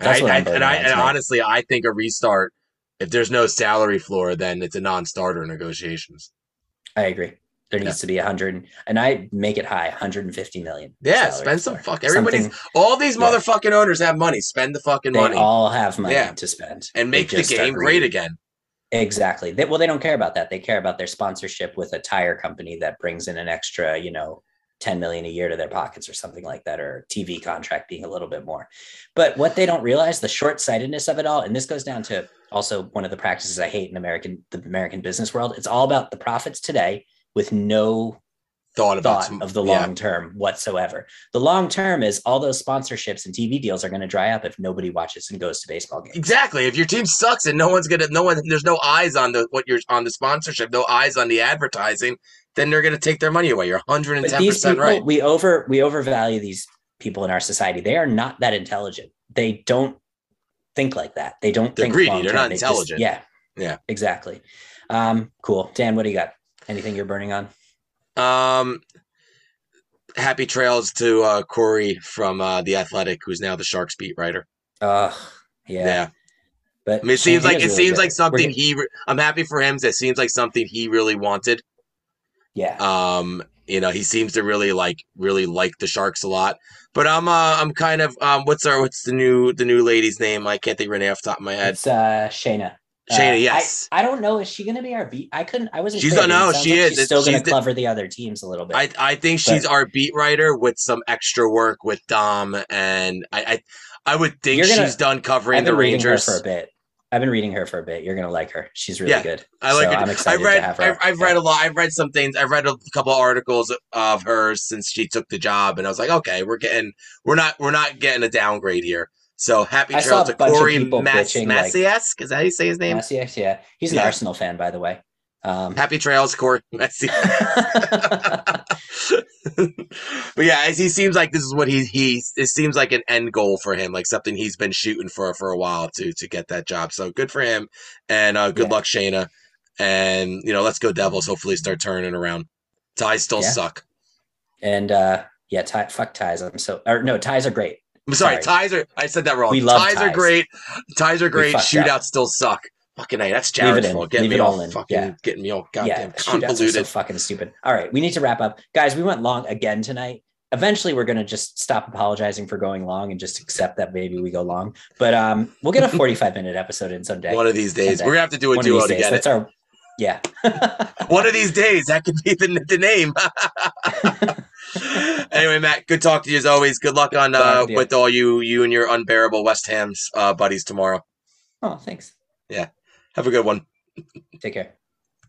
That's what I, I, and I, and honestly, I think a restart, if there's no salary floor, then it's a non-starter negotiations. I agree. There needs yeah. to be one hundred, and I make it high, one hundred fifty million dollars. Yeah, spend some fuck. Everybody's, Something, all these motherfucking yeah. owners have money. Spend the fucking they money. They all have money yeah. to spend. And make the game great again. Exactly. They, well, they don't care about that. They care about their sponsorship with a tire company that brings in an extra, you know, ten million dollars a year to their pockets or something like that, or T V contract being a little bit more. But what they don't realize, the short-sightedness of it all, and this goes down to also one of the practices I hate in American the American business world. It's all about the profits today, with no thought, about thought some, of the long yeah. term whatsoever. The long term is all those sponsorships and T V deals are going to dry up if nobody watches and goes to baseball games. Exactly. If your team sucks and no one's going to, no one, there's no eyes on the what you're on the sponsorship, no eyes on the advertising, then they're going to take their money away. You're one hundred ten percent but these people, right. We over we overvalue these people in our society. They are not that intelligent. They don't think like that. They don't They're think greedy. Long-term. They're not they intelligent. Just, yeah. Yeah. Exactly. Um, cool. Dan, what do you got? Anything you're burning on? Um, happy trails to uh, Corey from uh, The Athletic, who's now the Sharks beat writer. Uh, yeah. yeah. But I mean, it seems like it really seems good. like something We're... he. Re- I'm happy for him. That seems like something he really wanted. Yeah. Um, you know, he seems to really like really like the Sharks a lot. But I'm uh, I'm kind of um, what's our what's the new the new lady's name? I can't think right off the top of my head. It's uh, Shayna. Shayna, uh, yes. I, I don't know. Is she going to be our beat? I couldn't. I wasn't. She's sure. no. She like is. She's still going to cover the other teams a little bit. I, I think but, she's our beat writer with some extra work with Dom, and I I, I would think gonna, she's done covering the Rangers her for a bit. I've been reading her for a bit. You're going to like her. She's really yeah, good. I like so her. I'm excited I've read, to have her. I've, I've yeah. read a lot. I've read some things. I've read a couple of articles of hers since she took the job, and I was like, okay, we're getting we're not we're not getting a downgrade here. So happy trail to Corey Mas- Masias. Like, is that how you say his name? Masias, yeah. He's an yeah. Arsenal fan, by the way. Um, happy trails, Corey Masias. But yeah, as he seems like this is what he he it seems like an end goal for him, like something he's been shooting for for a while to to get that job. So good for him, and uh, good yeah. luck, Shayna. And you know, let's go Devils. Hopefully, start turning around. Ties still yeah. suck, and uh, yeah, tie, fuck ties. I'm so or no, ties are great. I'm sorry, sorry, ties are. I said that wrong. We love ties, ties are great. Ties are great. Shootouts up. still suck. Fucking hey, that's Jared's fault. Getting Leave me all in. fucking yeah. getting me all goddamn yeah, convoluted. Shootouts are so fucking stupid. All right, we need to wrap up, guys. We went long again tonight. Eventually, we're gonna just stop apologizing for going long and just accept that maybe we go long. But um, we'll get a forty-five minute episode in someday. One of these days, someday. we're gonna have to do a One duo together. That's our yeah. One of these days, that could be the, the name. Anyway, Matt, good talk to you as always. Good luck on uh, with all you you and your unbearable West Ham's uh, buddies tomorrow. Oh, thanks. Yeah. Have a good one. Take care.